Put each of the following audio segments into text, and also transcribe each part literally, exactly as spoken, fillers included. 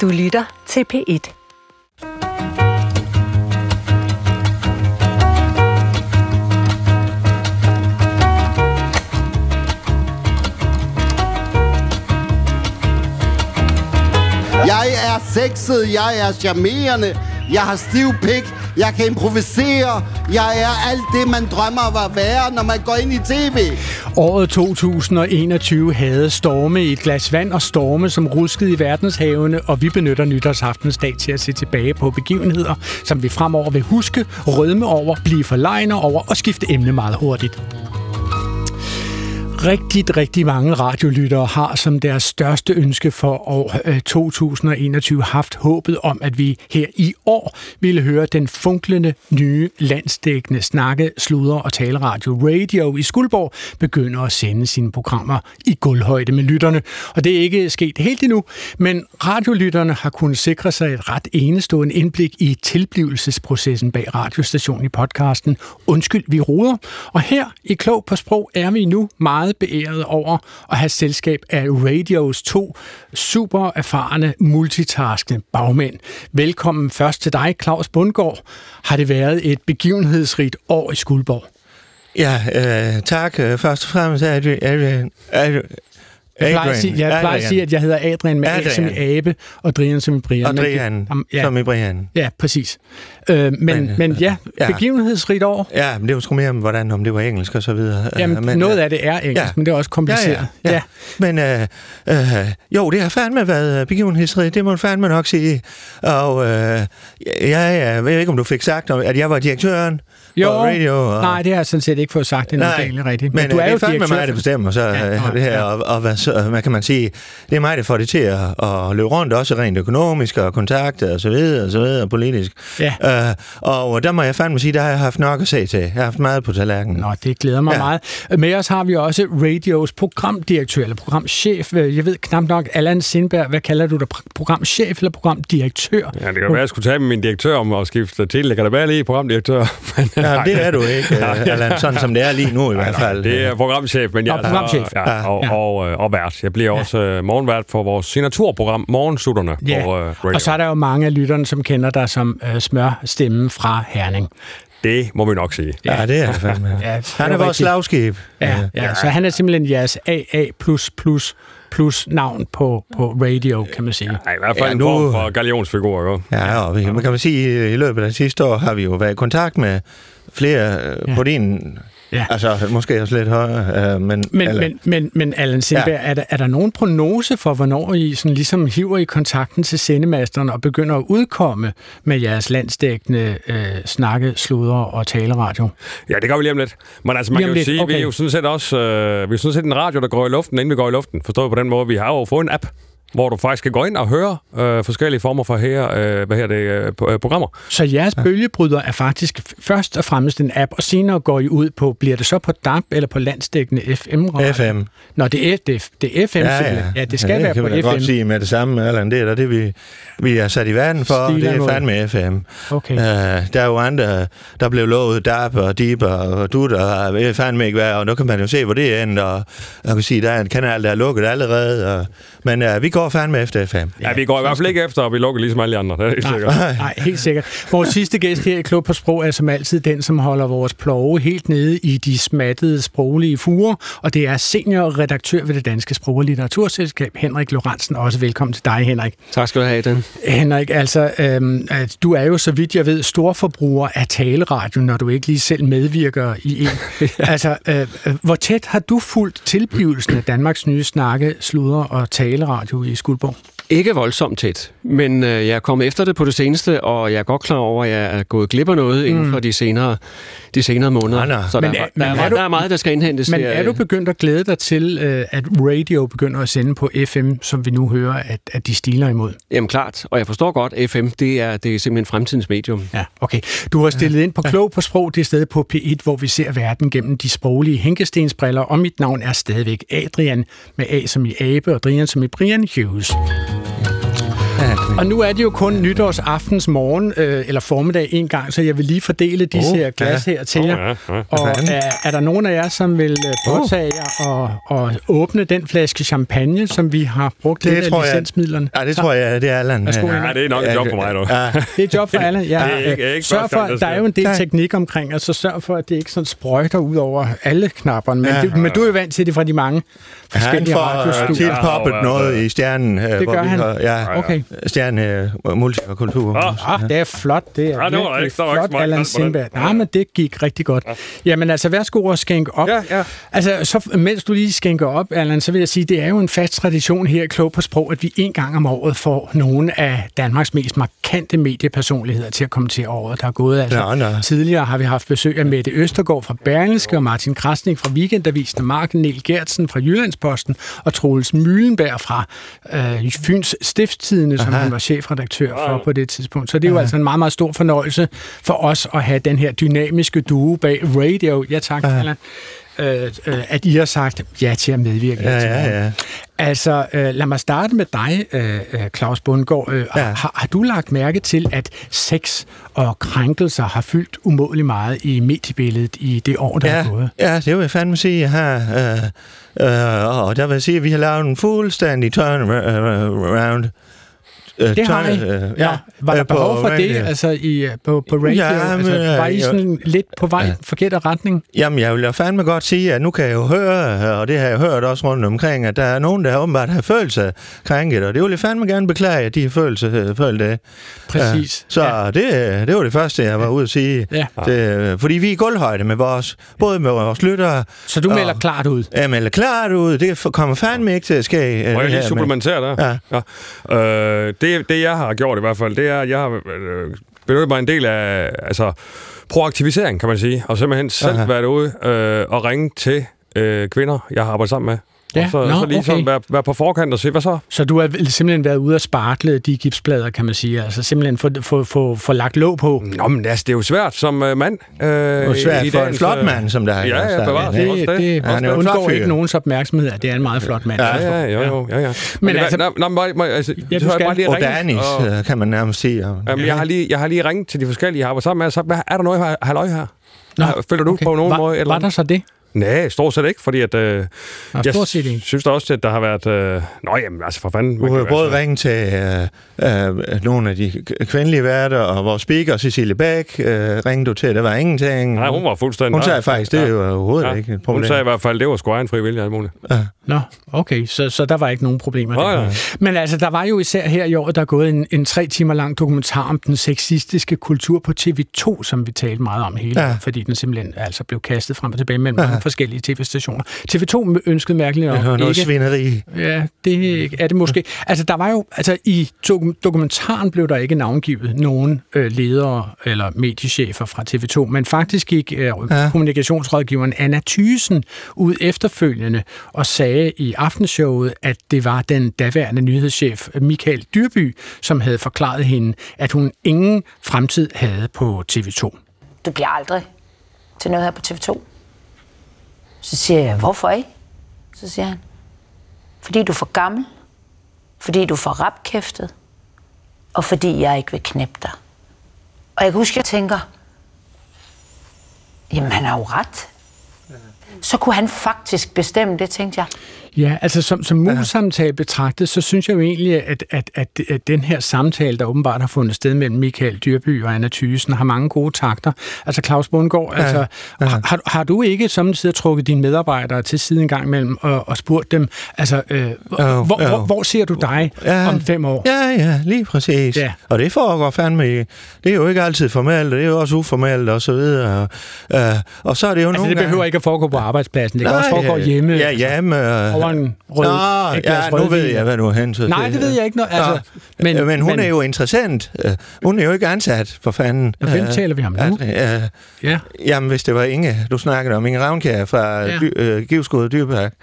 Du lytter til P et. Jeg er sexet, jeg er charmerende, jeg har stiv pik, jeg kan improvisere, jeg er alt det, man drømmer om at være, når man går ind i tv. Året to tusind og enogtyve havde storme i et glas vand og storme, som ruskede i verdenshavene, og vi benytter nytårsaftens dag til at se tilbage på begivenheder, som vi fremover vil huske, rødme over, blive forlegner over og skifte emne meget hurtigt. Rigtig, rigtig mange radiolyttere har som deres største ønske for år to tusind og enogtyve haft håbet om, at vi her i år ville høre den funklende, nye, landsdækkende snakke, sludder og taleradio. Radio i Skuldborg begynder at sende sine programmer i guldhøjde med lytterne. Og det er ikke sket helt endnu, men radiolytterne har kunnet sikre sig et ret enestående indblik i tilblivelsesprocessen bag radiostationen i podcasten Undskyld, vi roder. Og her i Klog på Sprog er vi nu meget beæret over at have selskab af Radios to super erfarne multitaskende bagmænd. Velkommen først til dig, Claus Bundgaard. Har det været et begivenhedsrigt år i Skuldborg? Ja, øh, tak. Først og fremmest er det Adrian. Adrian. Jeg plejer at sige, jeg plejer at, sige at jeg hedder Adrian med Adrian. A som i abe, og Drian som i Brian. Og Drian ja. som i Brian. Ja, præcis. Øh, men, men, men ja, begivenhedsrigt år. Ja, men det var sgu mere om, hvordan, om det var engelsk og så videre. Jamen, men, noget af det er engelsk, ja. Men det er også kompliceret. Ja, ja, ja. Ja. Men øh, øh, jo, det har fandme været begivenhedsrigt, det må fandme nok sige. Og øh, jeg, jeg ved ikke, om du fik sagt, at jeg var direktøren. Jo, og radio, og... nej, det har jeg sådan set ikke fået sagt endnu egentlig rigtigt. Men, men du er, er jo direktør. Men det er mig, der bestemmer, så ja, øh, det her, ja. og, og hvad, så, hvad kan man sige, det er mig, der får det til at, at løbe rundt, også rent økonomisk og kontakter og så videre, og så videre, og politisk. Ja. Øh, og der må jeg fandme sige, der har jeg haft nok at se til. Jeg har haft meget på tallerkenen. Nå, det glæder mig ja. meget. Med os har vi også Radios programdirektør, eller programchef. Jeg ved knap nok, Allan Sindberg, hvad kalder du dig? Programchef eller programdirektør? Ja, det kan være, at jeg skulle tage med min direktør om at skifte til. Det kan da være lige programdirektør, men... Ja, det er du ikke, Allan, sådan som det er lige nu i hvert fald. Det er programchef, men jeg er programchef. Ja, og, og, og, og vært. Jeg bliver også ja. morgenvært for vores signaturprogram, Morgensutterne ja. på Radio. Og så er der jo mange af lytterne, som kender dig som uh, smørstemmen fra Herning. Det må vi nok sige. Ja, ja det er det fandme. Ja, han er vores slagskib. Ja, ja. Ja, så han er simpelthen jeres A A plus plus plus navn på, på radio, kan man sige. Ja, i hvert fald ja, en form for galionsfigur, jo. Ja, og vi, man kan man sige, i løbet af det sidste år har vi jo været i kontakt med flere ja. på din... Ja. Altså, måske også lidt højere, øh, men... Men, eller... men, men, men Allan Sindberg, ja. er, der, er der nogen prognose for, hvornår I sådan ligesom hiver i kontakten til sendemasteren og begynder at udkomme med jeres landsdækkende øh, snakke, sludder og taleradio? Ja, det gør vi lige om lidt. Men altså, man lige kan jo lidt. sige, okay. vi er jo sådan set også... Øh, vi er sådan set en radio, der går i luften, inden vi går i luften. Forstår du på den måde? Vi har jo fået en app, hvor du faktisk kan gå ind og høre øh, forskellige former for her, øh, hvad her det, øh, programmer. Så jeres bølgebryder er faktisk først og fremmest en app, og senere går I ud på, bliver det så på D A B eller på landsdækkende F M-radio? F M. Nå, det er, det, det er F M, ja, ja. ja, det skal ja, det være på F M. Det kan man godt sige med det samme, Allan. Det er det, vi, vi er sat i verden for, Stiler det er fandme F M. Okay. Øh, der er jo andre, der blev lovet D A B og D I B og D U D, og det er fandme ikke værd, og nu kan man jo se, hvor det ender, og jeg kan sige, der er en kanal, der er lukket allerede, og, men øh, vi går og fandme efter F M. Ja, vi går i hvert fald ikke efter, og vi lukker ligesom alle andre. Det er helt nej, sikkert. Nej, helt sikkert. Vores sidste gæst her i Klub på Sprog er som altid den, som holder vores plove helt nede i de smattede sproglige fuger, og det er seniorredaktør ved Det Danske Sprog og Litteraturselskab, Henrik Lorentzen. Også velkommen til dig, Henrik. Tak skal du have, Dan. Henrik, altså, øhm, at du er jo, så vidt jeg ved, storforbruger af taleradio, når du ikke lige selv medvirker i en. Altså, øh, hvor tæt har du fulgt tilblivelsen af Danmarks nye snakke, sludder og taleradio i Skuldborg? Ikke voldsomt tæt, men øh, jeg er kommet efter det på det seneste, og jeg er godt klar over, at jeg er gået glip af noget mm. inden for de senere, de senere måneder. Ah, nah. Så der, men, er, der, er, er du, der er meget, der skal indhentes. Men her, er du begyndt at glæde dig til, øh, at radio begynder at sende på F M, som vi nu hører, at, at de stiler imod? Jamen klart, og jeg forstår godt, F M, det er, det er simpelthen fremtidens medium. Ja, okay. Du har stillet ja. ind på Klog på Sprog, det sted på P et, hvor vi ser verden gennem de sproglige hænkestensbriller, og mit navn er stadigvæk Adrian, med A som i abe og Drian som i Brian Hughes. Og nu er det jo kun nytårsaftens morgen øh, eller formiddag en gang, så jeg vil lige fordele disse oh, her glas ja. her til oh, jer. Ja, ja. Og er, er der nogen af jer, som vil påtage jer og, og åbne den flaske champagne, som vi har brugt lidt af licensmidlerne? Nej, det tror jeg, det er Allan. Ja, ja, det er nok et job for mig, dog. Ja. Det er et job for alle, ja. Det er ikke, er ikke sørg for, gang, der er jo en del ja. teknik omkring, og så sørg for, at det ikke sådan sprøjter ud over alle knapperne. Men, ja. det, men du er jo vant til det fra de mange forskellige radiostudier. Han får tilpoppet noget i Stjernen. Det gør han? Ja, okay. Stjerne, multi- og kultur. Ah, det er flot. Det er ja, det var ikke, flot, ikke Allan Sindberg. Nej, men det gik rigtig godt. Ja. Jamen altså, værsgo at skænke op. Ja, ja. Altså, så, mens du lige skænker op, Allan, så vil jeg sige, det er jo en fast tradition her i Klog på Sprog, at vi en gang om året får nogle af Danmarks mest markante mediepersonligheder til at kommentere året, der er gået. Altså, ja, ja. Tidligere har vi haft besøg af Mette Østergaard fra Berlingske, og Martin Krasning fra Weekendavisen, og Mark Niel Gertsen fra Jyllandsposten, og Troels Møhlenberg fra øh, Fyns Stiftstidende, som han var chefredaktør for på det tidspunkt. Så det er jo Aha. altså en meget, meget stor fornøjelse for os at have den her dynamiske duo bag radio. Ja tak, Allan. Øh, øh, at I har sagt ja til at medvirke. Ja, ja, ja. Altså, øh, lad mig starte med dig, øh, Claus Bundgaard. Øh, ja. har, har du lagt mærke til, at sex og krænkelser har fyldt umådelig meget i mediebilledet i det år, der ja, er gået? Ja, det vil jeg fandme sige, jeg har... Øh, øh, og der vil jeg sige, at vi har lavet en fuldstændig turnaround. Det tøj, har I. Øh, ja. Ja. Var der øh, behov for radio. det, altså i, på, på radio? Ja, men, altså, var I sådan jeg, lidt på vej i ja. forkerte retning? Jamen, jeg vil jo fandme godt sige, at nu kan jeg jo høre, og det har jeg hørt også rundt omkring, at der er nogen, der åbenbart har følt sig krænket, og det vil jeg fandme gerne beklage, at de har følt, sig, følt det. Præcis. Ja. Så ja. Det, det var det første, jeg var ude at sige. Ja. Det, fordi vi er i guldhøjde med vores, både med vores lyttere. Så du og, melder klart ud? Ja, melder klart ud. Det kommer fandme ikke til at ske. Må jeg lige supplementere der? Ja. ja. Øh, Det, det, jeg har gjort i hvert fald, det er, at jeg har benyttet mig en del af altså, proaktivisering, kan man sige. Og simpelthen selv Aha. været derude øh, og ringe til øh, kvinder, jeg har arbejdet sammen med. Ja, og så, no, så lige okay. sådan være, være på forkant og se, hvad så? Så du har simpelthen været ude og spartle de gipsplader, kan man sige. Altså simpelthen få, få, få, få lagt låg på. Nå, men altså, det er jo svært som uh, mand. Øh, det er svært i, i for en flot mand, som der er. Ja, ja, bevares. Det, det, det, det, ja, det undgår ikke nogens opmærksomhed, at det er en meget flot mand. Ja, ja, jo, jo, ja, ja. Men altså... Ordanisk, kan man nærmest sige. Jeg har lige ringet til de forskellige, jeg har arbejdet sammen med, og sagt, er der noget halløj her? Følger du på nogen måde? Var der så det? Nej, stort set ikke, fordi at, øh, Nå, jeg s- synes da også, at der har været... Øh, Nå, jamen, altså for fanden... Du har jo både ringe til øh, øh, nogle af de kvindelige værter, og vores speaker, Cecilie Bæk, øh, ringede du til, der var ingenting. Nej, hun var fuldstændig... Hun sagde faktisk, det ja. var overhovedet ja. ikke et problem. Hun sagde i hvert fald, det var sgu egen frivillig, alt muligt. Ja. Nå, okay, så, så der var ikke nogen problemer. Nå, ja. Men altså, der var jo især her i år, der er gået en, en tre timer lang dokumentar om den sexistiske kultur på T V to, som vi talte meget om hele, ja. fordi den simpelthen altså blev kastet frem og tilbage mellem ja. forskellige tv-stationer. T V to ønskede mærkeligt nok ikke... Noget svineri. Ja, det er det måske. Altså, der var jo... Altså, i dokumentaren blev der ikke navngivet nogen øh, ledere eller mediechefer fra T V to, men faktisk gik øh, ja. kommunikationsrådgiveren Anna Thysen ud efterfølgende og sagde i aftenshowet, at det var den daværende nyhedschef Michael Dyrby, som havde forklaret hende, at hun ingen fremtid havde på T V to. Det bliver aldrig til noget her på T V to. Så siger jeg, hvorfor ikke? Så siger han, fordi du er for gammel, fordi du er for rapkæftet, og fordi jeg ikke vil knæppe dig. Og jeg kan huske, jeg tænker, jamen han har jo ret. Så kunne han faktisk bestemme det, tænkte jeg. Ja, altså som, som mus-samtale betragtet, så synes jeg jo egentlig, at, at, at, at den her samtale, der åbenbart har fundet sted mellem Michael Dyrby og Anna Thysen, har mange gode takter. Altså Claus Bundgaard, ja, altså, ja. Har, har du ikke samtidig trukket dine medarbejdere til side en gang imellem og, og spurgt dem, altså, øh, hvor, oh, hvor, oh. hvor ser du dig ja, om fem år? Ja, ja, lige præcis. Ja. Og det foregår fandme ikke. Det er jo ikke altid formelt, og det er jo også uformelt og så videre. Og, øh, og så er det jo altså, nogle det behøver gange... ikke at foregå på arbejdspladsen, det kan Nej, også foregå ja, hjemme. Ja, hjemme... Øh, en rød, Nå, ja, nu ved jeg, hvad du har hentet. Nej, det ved jeg ikke noget. Altså, men, men hun men, er jo interessant. Hun er jo ikke ansat, for fanden. Hvem øh, taler vi om nu? Øh, ja. Jamen, hvis det var Inge, du snakkede om, Inge Ravnkjær fra ja. dy, øh, Givskud Dyrepark.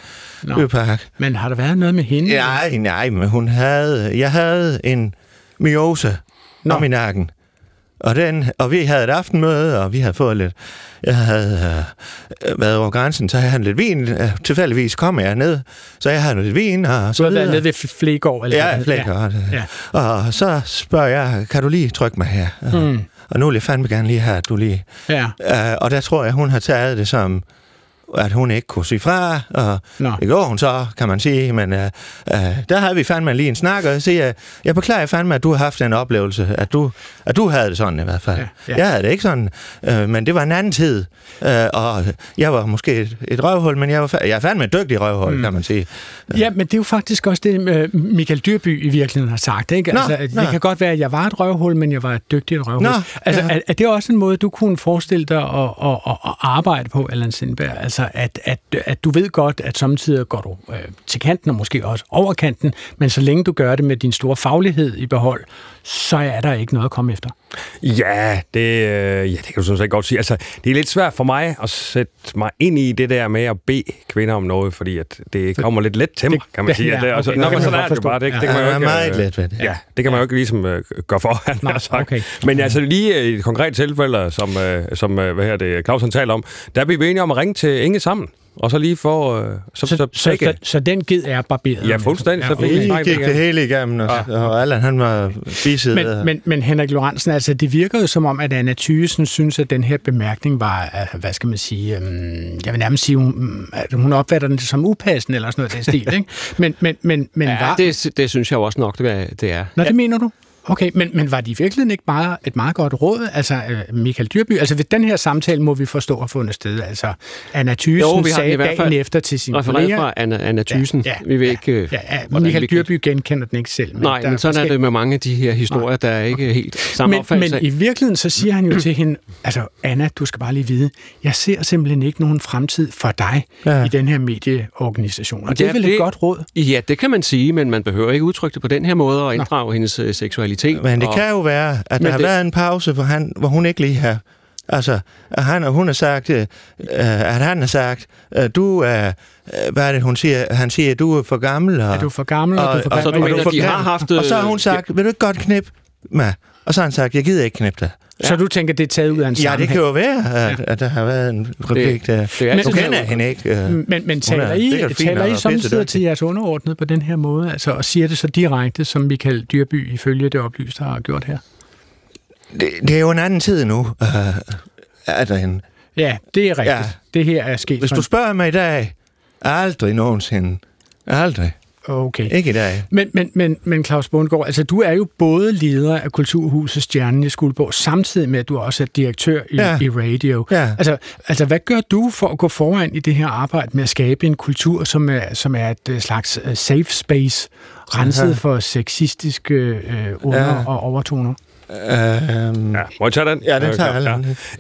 Dyrepark. Men har der været noget med hende? Nej, nej, men hun havde... Jeg havde en myose om i nakken. Og, den, og vi havde et aftenmøde, og vi havde fået lidt... Jeg havde øh, været over grænsen, så havde han lidt vin. Tilfældigvis kom jeg ned, så jeg havde lidt vin, og så videre. Du havde været nede ved Flegård, eller ja, Flegård. Ja. Og så spørger jeg, kan du lige trykke mig her? Mm. Og nu vil jeg fandme gerne lige have, du lige... Ja. Øh, og der tror jeg, hun har taget det som... at hun ikke kunne sige fra, og Nå. det går hun så, kan man sige, men øh, øh, der havde vi fandme lige en snak, og jeg siger, øh, jeg beklager fandme, at du har haft den oplevelse, at du, at du havde det sådan i hvert fald. Ja, ja. Jeg havde det ikke sådan, øh, men det var en anden tid, øh, og jeg var måske et, et røvhul, men jeg var fa- jeg er fandme et dygtig røvhul, mm. kan man sige. Ja, men det er jo faktisk også det, Michael Dyrby i virkeligheden har sagt, ikke? Nå, altså, det kan godt være, at jeg var et røvhul, men jeg var et dygtigt røvhul. Nå, altså, ja. er, er det også en måde, du kunne forestille dig at, at, at, at arbejde på, Allan Sindberg? Altså, At, at, at du ved godt, at samtidig går du øh, til kanten og måske også over kanten, men så længe du gør det med din store faglighed i behold, så er der ikke noget at komme efter. Ja, det, øh, ja, det kan du sådan set godt sige. Altså, det er lidt svært for mig at sætte mig ind i det der med at bede kvinder om noget, fordi at det kommer lidt let til mig, kan man sige. Ja, okay. Altså, når man sådan er det jo bare, det, det kan man jo ikke, øh, ja, det kan man jo ikke ligesom øh, gøre for. Nej, okay. Men altså lige i et konkret tilfælde, som, øh, som øh, hvad her det, Claus han taler om, der bliver vi enige om at ringe til Inge sammen. Og så lige for... Øh, så, så, så, så, så den ged er barberet? Ja, fuldstændig. Så ja, okay. Gik det hele igennem, og, ja. og Allan, han var bisiddet. Men, og... men, men Henrik Lorentzen, altså, det virkede som om, at Anna Thysen synes, at den her bemærkning var, hvad skal man sige, øhm, jeg vil nærmest sige, hun, at hun opfatter den som upassende, eller sådan noget af den stil, ikke? Men, men, men, men ja, var... det, det synes jeg også nok, det er. Nå, det ja. mener du? Okay, men, men var det i virkeligheden ikke meget, et meget godt råd, altså Michael Dyrby? Altså ved den her samtale må vi forstå at fundet sted, altså Anna Thysen sagde dagen efter til sin kollega. Fra Anna, Anna Thysen, ja, ja, vi vil ja, ikke... Ja, ja. Michael Dyrby genkender den ikke selv. Men nej, men sådan er det med mange af de her historier, nej. der er ikke helt samme opfattelse. Men i virkeligheden så siger han jo til hende, altså Anna, du skal bare lige vide, jeg ser simpelthen ikke nogen fremtid for dig ja. i den her medieorganisation. Og, og det er vel det, et godt råd? Ja, det kan man sige, men man behøver ikke udtrykke det på den her måde og inddrage Nå. hendes seksualitet. Men det kan jo være, at der det... har været en pause, hvor, han, hvor hun ikke lige har... Altså, at han og hun har sagt... Øh, at han har sagt, øh, du er... Hvad er det, hun siger? Han siger, du er for gammel. Og, er du for gammel? Og, og, og, og, så, du og, mener, og, de har haft, og så har hun sagt, vil du ikke godt knip med? Og så har han sagt, jeg gider ikke knip dig. Ja. Så du tænker, det er taget ud af en sammenhæng? Ja, det kan jo være, at, at der har været en replik, der... Du kender hende ikke. Uh, men men taler I, taler I samtidig til jeres underordnede på den her måde, altså, og siger det så direkte, som Michael Dyrby ifølge det oplyste har gjort her? Det, det er jo en anden tid nu, uh, er der hende. Ja, det er rigtigt. Ja. Det her er sket. Hvis du spørger mig i dag, aldrig nogensinde, aldrig. Okay. Ikke i dag. Men, men, men, men Claus Bundgaard, altså du er jo både leder af Kulturhuset Stjernen i Skuldborg, samtidig med, at du også er direktør i, ja. i radio. Ja. Altså, altså, hvad gør du for at gå foran i det her arbejde med at skabe en kultur, som er, som er et slags safe space, renset ja. for sexistiske øh, under- ja. og overtoner? Uh, um, ja, må jeg tage den? Ja, den tager jeg. Ja.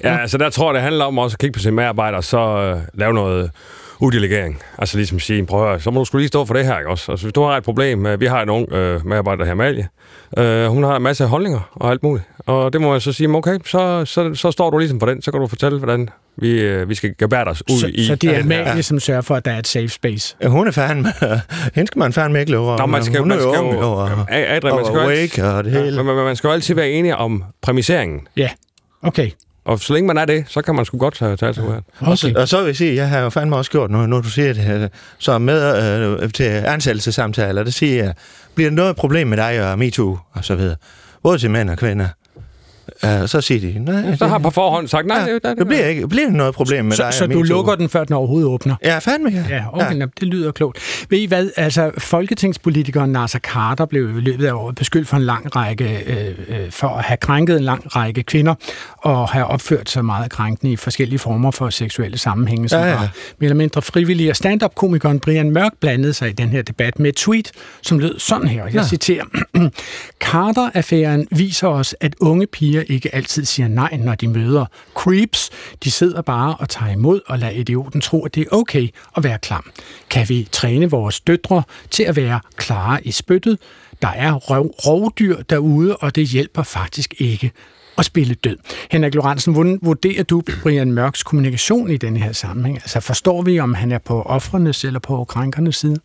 Ja. ja, altså der tror jeg, det handler om også at kigge på sine medarbejdere, og så øh, lave noget... Udelegering. Altså ligesom sige, prøv at høre, så må du skulle lige stå for det her, ikke også? Altså hvis du har et problem, vi har en ung øh, medarbejder her, Malie, øh, hun har en masse holdninger og alt muligt, og det må jeg så sige, okay, så, så, så står du ligesom for den, så kan du fortælle, hvordan vi, øh, vi skal gebære os ud så, i... Så det er Malie, ja. som sørger for, at der er et safe space? Ja, hun er fandme... Hende skal man fandme ikke løbe over. Nå, man skal, man skal jo... Man skal jo altid være enige om præmisseringen. Ja, okay. Og så længe man er det, så kan man sgu godt tage sig ud af det. Og så vil jeg sige, jeg har jo fandme også gjort noget, når du siger det her, så med øh, til ansættelsessamtaler, det siger jeg, bliver der noget problem med dig og MeToo og så videre, både til mænd og kvinder, øh, så siger de, nej. Ja, så har på forhånd sagt, nej, ja, det, det, det bliver ikke bliver noget problem med så, dig så og MeToo. Så du lukker den, før den overhovedet åbner? Ja, fandme ja. Ja, okay, ja. Det lyder klogt. Ved I hvad, altså folketingspolitikeren Nasser Carter blev i løbet af året beskyldt for en lang række, øh, for at have krænket en lang række kvinder, og har opført sig meget krænkende i forskellige former for seksuelle sammenhænge, som ja, ja. var mere eller mindre frivillige. Og stand-up-komikeren Brian Mørk blandede sig i den her debat med et tweet, som lød sådan her, jeg ja. citerer, Carter-affæren viser os, at unge piger ikke altid siger nej, når de møder creeps. De sidder bare og tager imod og lader idioten tro, at det er okay at være klam. Kan vi træne vores døtre til at være klare i spyttet? Der er rov- rovdyr derude, og det hjælper faktisk ikke og spille død. Henrik Lorentzen, hvordan vurderer du Brian Mørks kommunikation i denne her sammenhæng? Altså forstår vi, om han er på ofrenes eller på krænkernes side?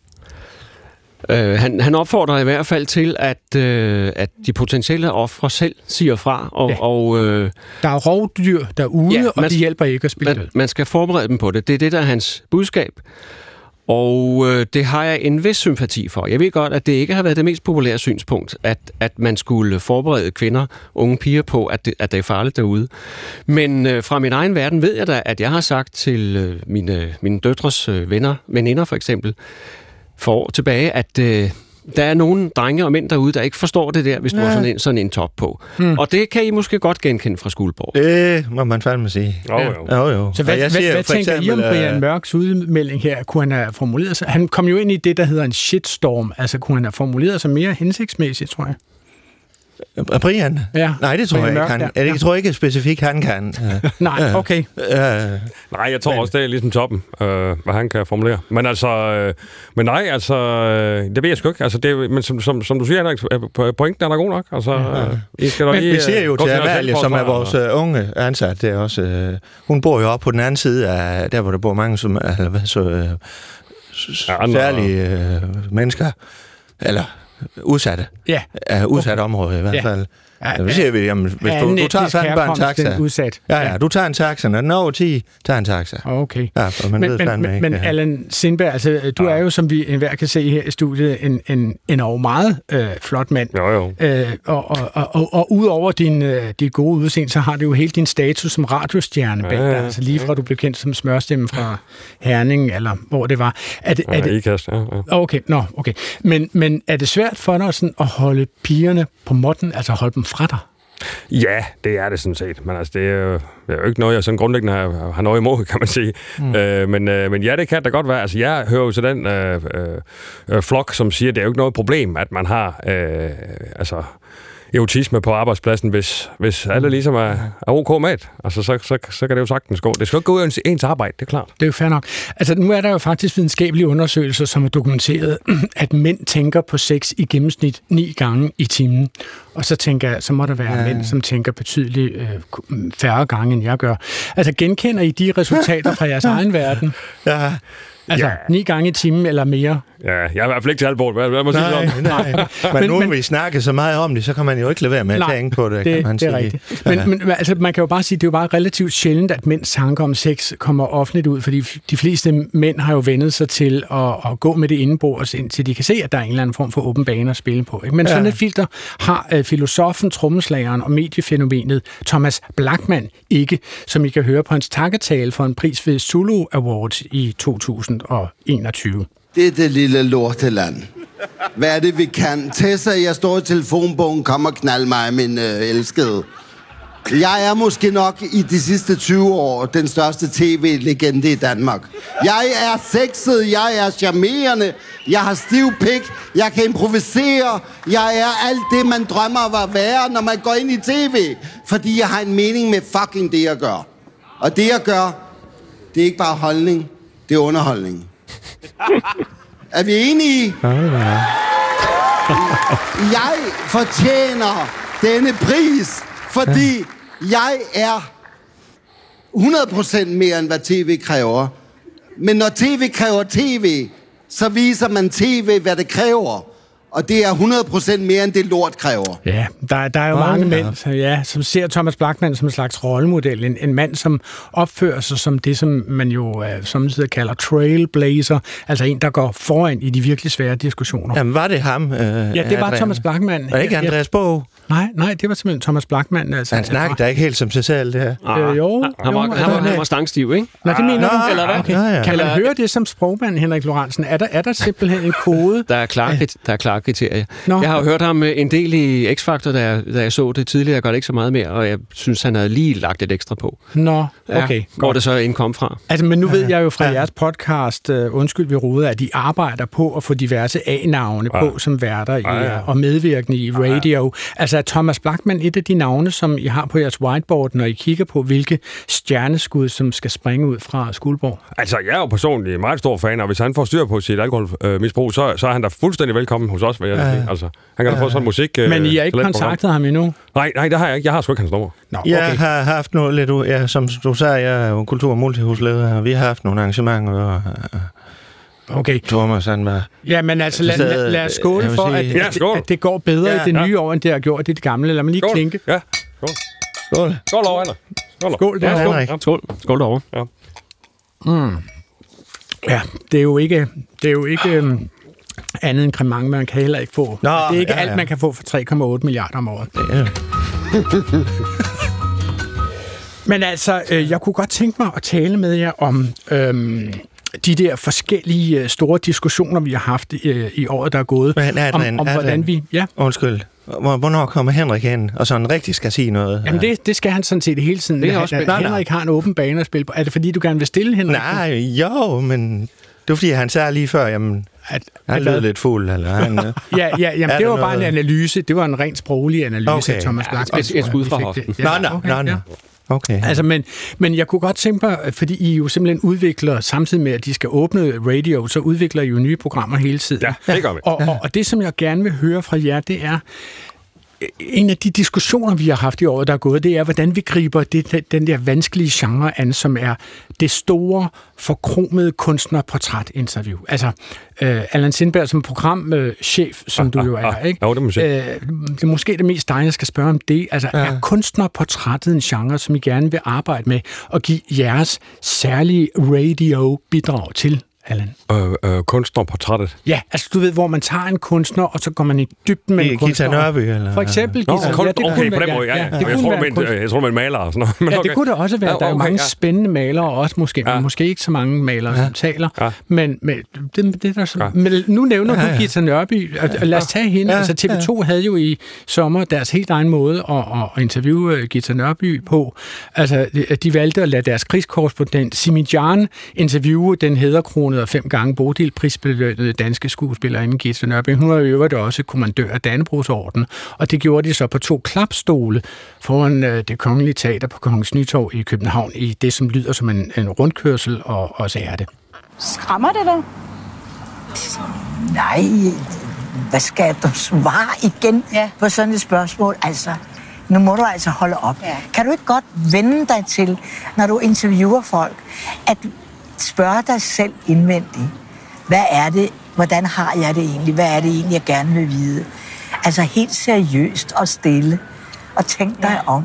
Øh, han, han opfordrer i hvert fald til, at, øh, at de potentielle ofre selv siger fra. Og, ja. og, øh, der er rovdyr derude, ja, og de skal, hjælper ikke at spille man, man skal forberede dem på det. Det er det, der er hans budskab. Og øh, det har jeg en vis sympati for. Jeg ved godt, at det ikke har været det mest populære synspunkt, at, at man skulle forberede kvinder, unge piger på, at det, at det er farligt derude. Men øh, fra min egen verden ved jeg da, at jeg har sagt til øh, mine, mine døtres øh, venner, veninder for eksempel, for tilbage, at øh, der er nogle drenge og mænd derude, der ikke forstår det der, hvis ja. du har sådan en, sådan en top på. Hmm. Og det kan I måske godt genkende fra Skuldborg. Det må man fandme sige. Jo, jo. jo, jo. Så hvad, hvad, siger, hvad tænker eksempel, I om Brian Mørks udmelding her? Kunne han have formuleret sig? Han kom jo ind i det, der hedder en shitstorm. Altså, kunne han have formuleret sig mere hensigtsmæssigt, tror jeg? Brian? Ja. Nej, det tror Brian jeg Mørk, ikke, han ja. Jeg tror ikke specifikt, han kan. Nej, okay. Øh, øh, nej, jeg tror men. også, det er ligesom toppen, øh, hvad han kan formulere. Men altså, øh, men nej, altså, øh, det ved jeg sgu ikke. Altså, det, men som, som, som du siger, Henrik, pointen er der god nok. Altså, ja. øh, I skal men, lige, vi ser jo til Amalie, som er vores øh, unge ansat, det er også, øh, hun bor jo oppe på den anden side af, der hvor der bor mange, som eller hvad, så, øh, ja, særlige øh, mennesker, eller... udsatte. Ja. Uh, udsat okay. område i hvert fald. Ja. Ja, ja. Ser vi, jamen, hvis ja, du, du tager sådan bare en taxa. Udsat. Ja, ja, du tager en taxa, når den er over ti, tager en taxa. Okay. Ja, man men men, men, men Allan Sindberg, altså, du ja. er jo, som vi enhver kan se her i studiet, en, en, en over meget øh, flot mand. Jo, jo. Øh, og, og, og, og, og udover din, øh, dit gode udseende, så har du jo hele din status som radiostjerne bag dig. Ja, ja, ja. Altså lige fra du blev kendt som smørstemme fra Herning, eller hvor det var. Er det, er ja, Ikast, ja, ja. Okay, nå, okay. Men, men er det svært for dig sådan, at holde pigerne på måtten, altså holde dem fra dig? Ja, det er det sådan set. Men altså, det er jo, det er jo ikke noget, jeg sådan grundlæggende har, har noget imod, kan man sige. Mm. Øh, men, øh, men ja, det kan da godt være. Altså, jeg hører jo til den øh, øh, flok, som siger, at det er jo ikke noget problem, at man har øh, altså, erotisme på arbejdspladsen, hvis, hvis mm. alle ligesom er, er ok med det. Altså, så, så, så kan det jo sagtens gå. Det skal jo ikke gå ud ens arbejde, det er klart. Det er jo fair nok. Altså, nu er der jo faktisk videnskabelige undersøgelser, som har dokumenteret, at mænd tænker på sex i gennemsnit ni gange i timen. Og så tænker jeg, så må der være ja. mænd, som tænker betydeligt øh, færre gange, end jeg gør. Altså, genkender I de resultater fra jeres egen verden? Ja. Altså, ja. ni gange i timen eller mere? Ja, jeg er i hvert fald ikke til alvor. Nej, nej. Men, men nu, når vi snakker så meget om det, så kan man jo ikke lade være med nej, at tænke på det, det kan man det sige. Det er rigtigt. Men, ja. men altså, man kan jo bare sige, det er jo bare relativt sjældent, at mænds tanker om sex kommer offentligt ud, fordi de fleste mænd har jo vendet sig til at, at gå med det indenbords, indtil de kan se, at der er en eller anden form for åben bane at spille på. Ikke? Men ja. sådan et filter har uh, filosofen, trommeslageren og mediefænomenet Thomas Blachman ikke, som I kan høre på hans takketale for en pris ved Zulu Awards i to tusind og enogtyve. Det det lille lorteland. Hvad er det, vi kan? Tessa, jeg står i telefonbogen, kom og knald mig, min øh, elskede. Jeg er måske nok i de sidste tyve år den største tv-legende i Danmark. Jeg er sexet, jeg er charmerende, jeg har stiv pik, jeg kan improvisere, jeg er alt det, man drømmer om at være, når man går ind i tv. Fordi jeg har en mening med fucking det, jeg gør. Og det, jeg gør, det er ikke bare holdning, det er underholdning. Er vi enige? Jeg fortjener denne pris, fordi jeg er hundrede procent mere, end hvad tv kræver. Men når tv kræver tv, så viser man tv, hvad det kræver. Og det er hundrede procent mere, end det lort kræver. Ja, der, der er jo oh, mange ja. mænd, som, ja, som ser Thomas Blachman som en slags rollemodel. En, en mand, som opfører sig som det, som man jo øh, samtidig kalder trailblazer. Altså en, der går foran i de virkelig svære diskussioner. Jamen, var det ham? Øh, ja, det var Thomas Blachman. Var det ikke Andreas Bo? Nej, nej, det var simpelthen Thomas Blachman. Altså, han snakker da ikke helt som sig selv, det her. Øh, jo. Han, han, jo, var, han, var, han var stangstiv, ikke? Nå, det mener ah, du. Eller hvad? Okay. Nå, ja. Kan man høre det som sprogmand, Henrik Lorentzen? Er der, er der simpelthen en kode? Der er klart, der er klart kriterier. Nå. Jeg har jo hørt ham en del i X-Factor, da jeg, da jeg så det tidligere. Jeg gør det ikke så meget mere, og jeg synes, han havde lige lagt et ekstra på. Nå, okay. Ja, hvor det så indkom fra. Altså, men nu ved jeg jo fra ja. jeres podcast, uh, Undskyld, vi roder, at de arbejder på at få diverse A-navne ja. på, som værter i, ja, ja. og medvirkende i radio. Altså, er Thomas Blachman et af de navne, som I har på jeres whiteboard, når I kigger på, hvilke stjerneskud, som skal springe ud fra Skuldborg? Altså, jeg er jo personligt meget stor fan, og hvis han får styr på sit alkoholmisbrug, så, så er han da fuldstændig velkommen hos os, hvad jeg øh, altså, han kan da øh, få sådan musik... Men I har ikke kontaktet ham endnu? Nej, nej, det har jeg ikke. Jeg har sgu ikke hans nummer. Nå, okay. Jeg har haft noget lidt... U- ja, som du sagde, jeg er jo kultur- og multihusleder, og vi har haft nogle arrangementer, og... Okay. Thomas, han var... Ja, men altså, lad, lad, lad os skåle for, at, ja, skål. At, at det går bedre ja, i det nye ja. år, end det har gjort i det gamle. Lad mig lige skål. Klinke. Ja, skål. Skål. Skål over, Anna. Skål, skål der, ja, Henrik. Skål, skål derovre. Ja. Mm. Ja, det er jo ikke... Det er jo ikke um, andet end kremang, man kan heller ikke få. Nå, det er ikke ja, alt, ja. Man kan få for tre komma otte milliarder om året. Ja. Men altså, øh, jeg kunne godt tænke mig at tale med jer om... Øhm, de der forskellige store diskussioner, vi har haft i, i året, der er gået, men Adnan, om, om hvordan vi... Ja. Undskyld. Hvornår kommer Henrik hen, og sådan rigtig skal sige noget? Jamen, det, det skal han sådan set hele tiden. Det er også, at Henrik har en åben bane at spille på. Er det, fordi du gerne vil stille, Henrik? Nej, jo, men... Det var, fordi han sagde lige før, jamen, at, han lød lidt fuld, eller han... ja, ja, jamen, det var noget? Bare en analyse. Det var en rent sproglig analyse, okay. Thomas Blachman. Ja, et skud fra hoften. Nej, nej, nej. Okay. Altså, men, men jeg kunne godt tænke mig, fordi I jo simpelthen udvikler, samtidig med, at de skal åbne radio, så udvikler I jo nye programmer hele tiden. Ja, det gør vi. Og, og, og det, som jeg gerne vil høre fra jer, det er, en af de diskussioner, vi har haft i året, der er gået, det er, hvordan vi griber det, den der vanskelige genre an, som er det store, forkromede kunstnerportrætinterview. Altså, øh, Allan Sindberg som programchef, som ah, du jo ah, er, ikke? Ah, jo, det, måske. Øh, det er måske det mest dig, jeg skal spørge om det. Altså, ja. Er kunstnerportrættet en genre, som I gerne vil arbejde med og give jeres særlige radio-bidrag til? Øh, øh, kunstnerportrættet? Ja, altså du ved, hvor man tager en kunstner, og så går man i dybden med en kunstner. Gitte Nørby, eller? For eksempel Gitte Nørby. Ja, det okay, kunne på den måde, ja. ja. ja. Jeg, tror, en, kunst... jeg tror, man maler og sådan noget. Men ja, okay. Det kunne det også være. Der er jo okay, mange ja. Spændende malere også, måske. Ja. Men måske ikke så mange malere, ja. Som taler. Ja. Men, men, det, det er så... ja. Men nu nævner ja, ja. Du Gitte Nørby, og, og lad os tage hende. Ja. Altså T V to ja. Havde jo i sommer deres helt egen måde at, at interviewe Gitte Nørby på. Altså, de valgte at lade deres krigskorrespondent Simijan interviewe den hæderkronede og fem gange Bodil-prisbelønnede danske skuespillerinde Gitte Nørby. Hun var i øvrigt også kommandør af Dannebrogsordenen, og det gjorde de så på to klapstole foran Det Kongelige Teater på Kongens Nytorv i København i det, som lyder som en, en rundkørsel, og også er det. Skræmmer det dig? Nej, hvad skal du svare igen ja. På sådan et spørgsmål? Altså, nu må du altså holde op. Ja. Kan du ikke godt vende dig til, når du interviewer folk, at spørg dig selv indvendigt. Hvad er det? Hvordan har jeg det egentlig? Hvad er det egentlig, jeg gerne vil vide? Altså helt seriøst og stille. Og tænk dig ja. Om.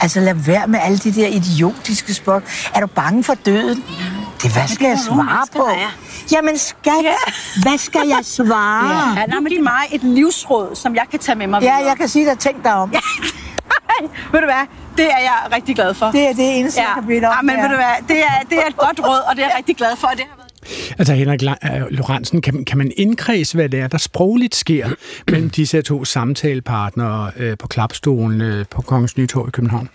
Altså lad være med alle de der idiotiske spørgsmål. Er du bange for døden? Det, hvad skal jeg svare på? Jamen skat, ja. Hvad skal jeg svare? Ja, nu giv mig et livsråd, som jeg kan tage med mig. Ja, videre. Jeg kan sige dig, tænk dig om. Ja. Ved du hvad? Det er jeg rigtig glad for. Det er det eneste, ja. Jeg kan blive op. Ja, men ved du hvad? Det er, det er et godt råd, og det er jeg rigtig glad for. Det har været... Altså Henrik Lorentzen, kan, kan man indkredse, hvad det er, der sprogligt sker mellem disse to samtalepartnere øh, på klapstolen øh, på Kongens Nytorv i København?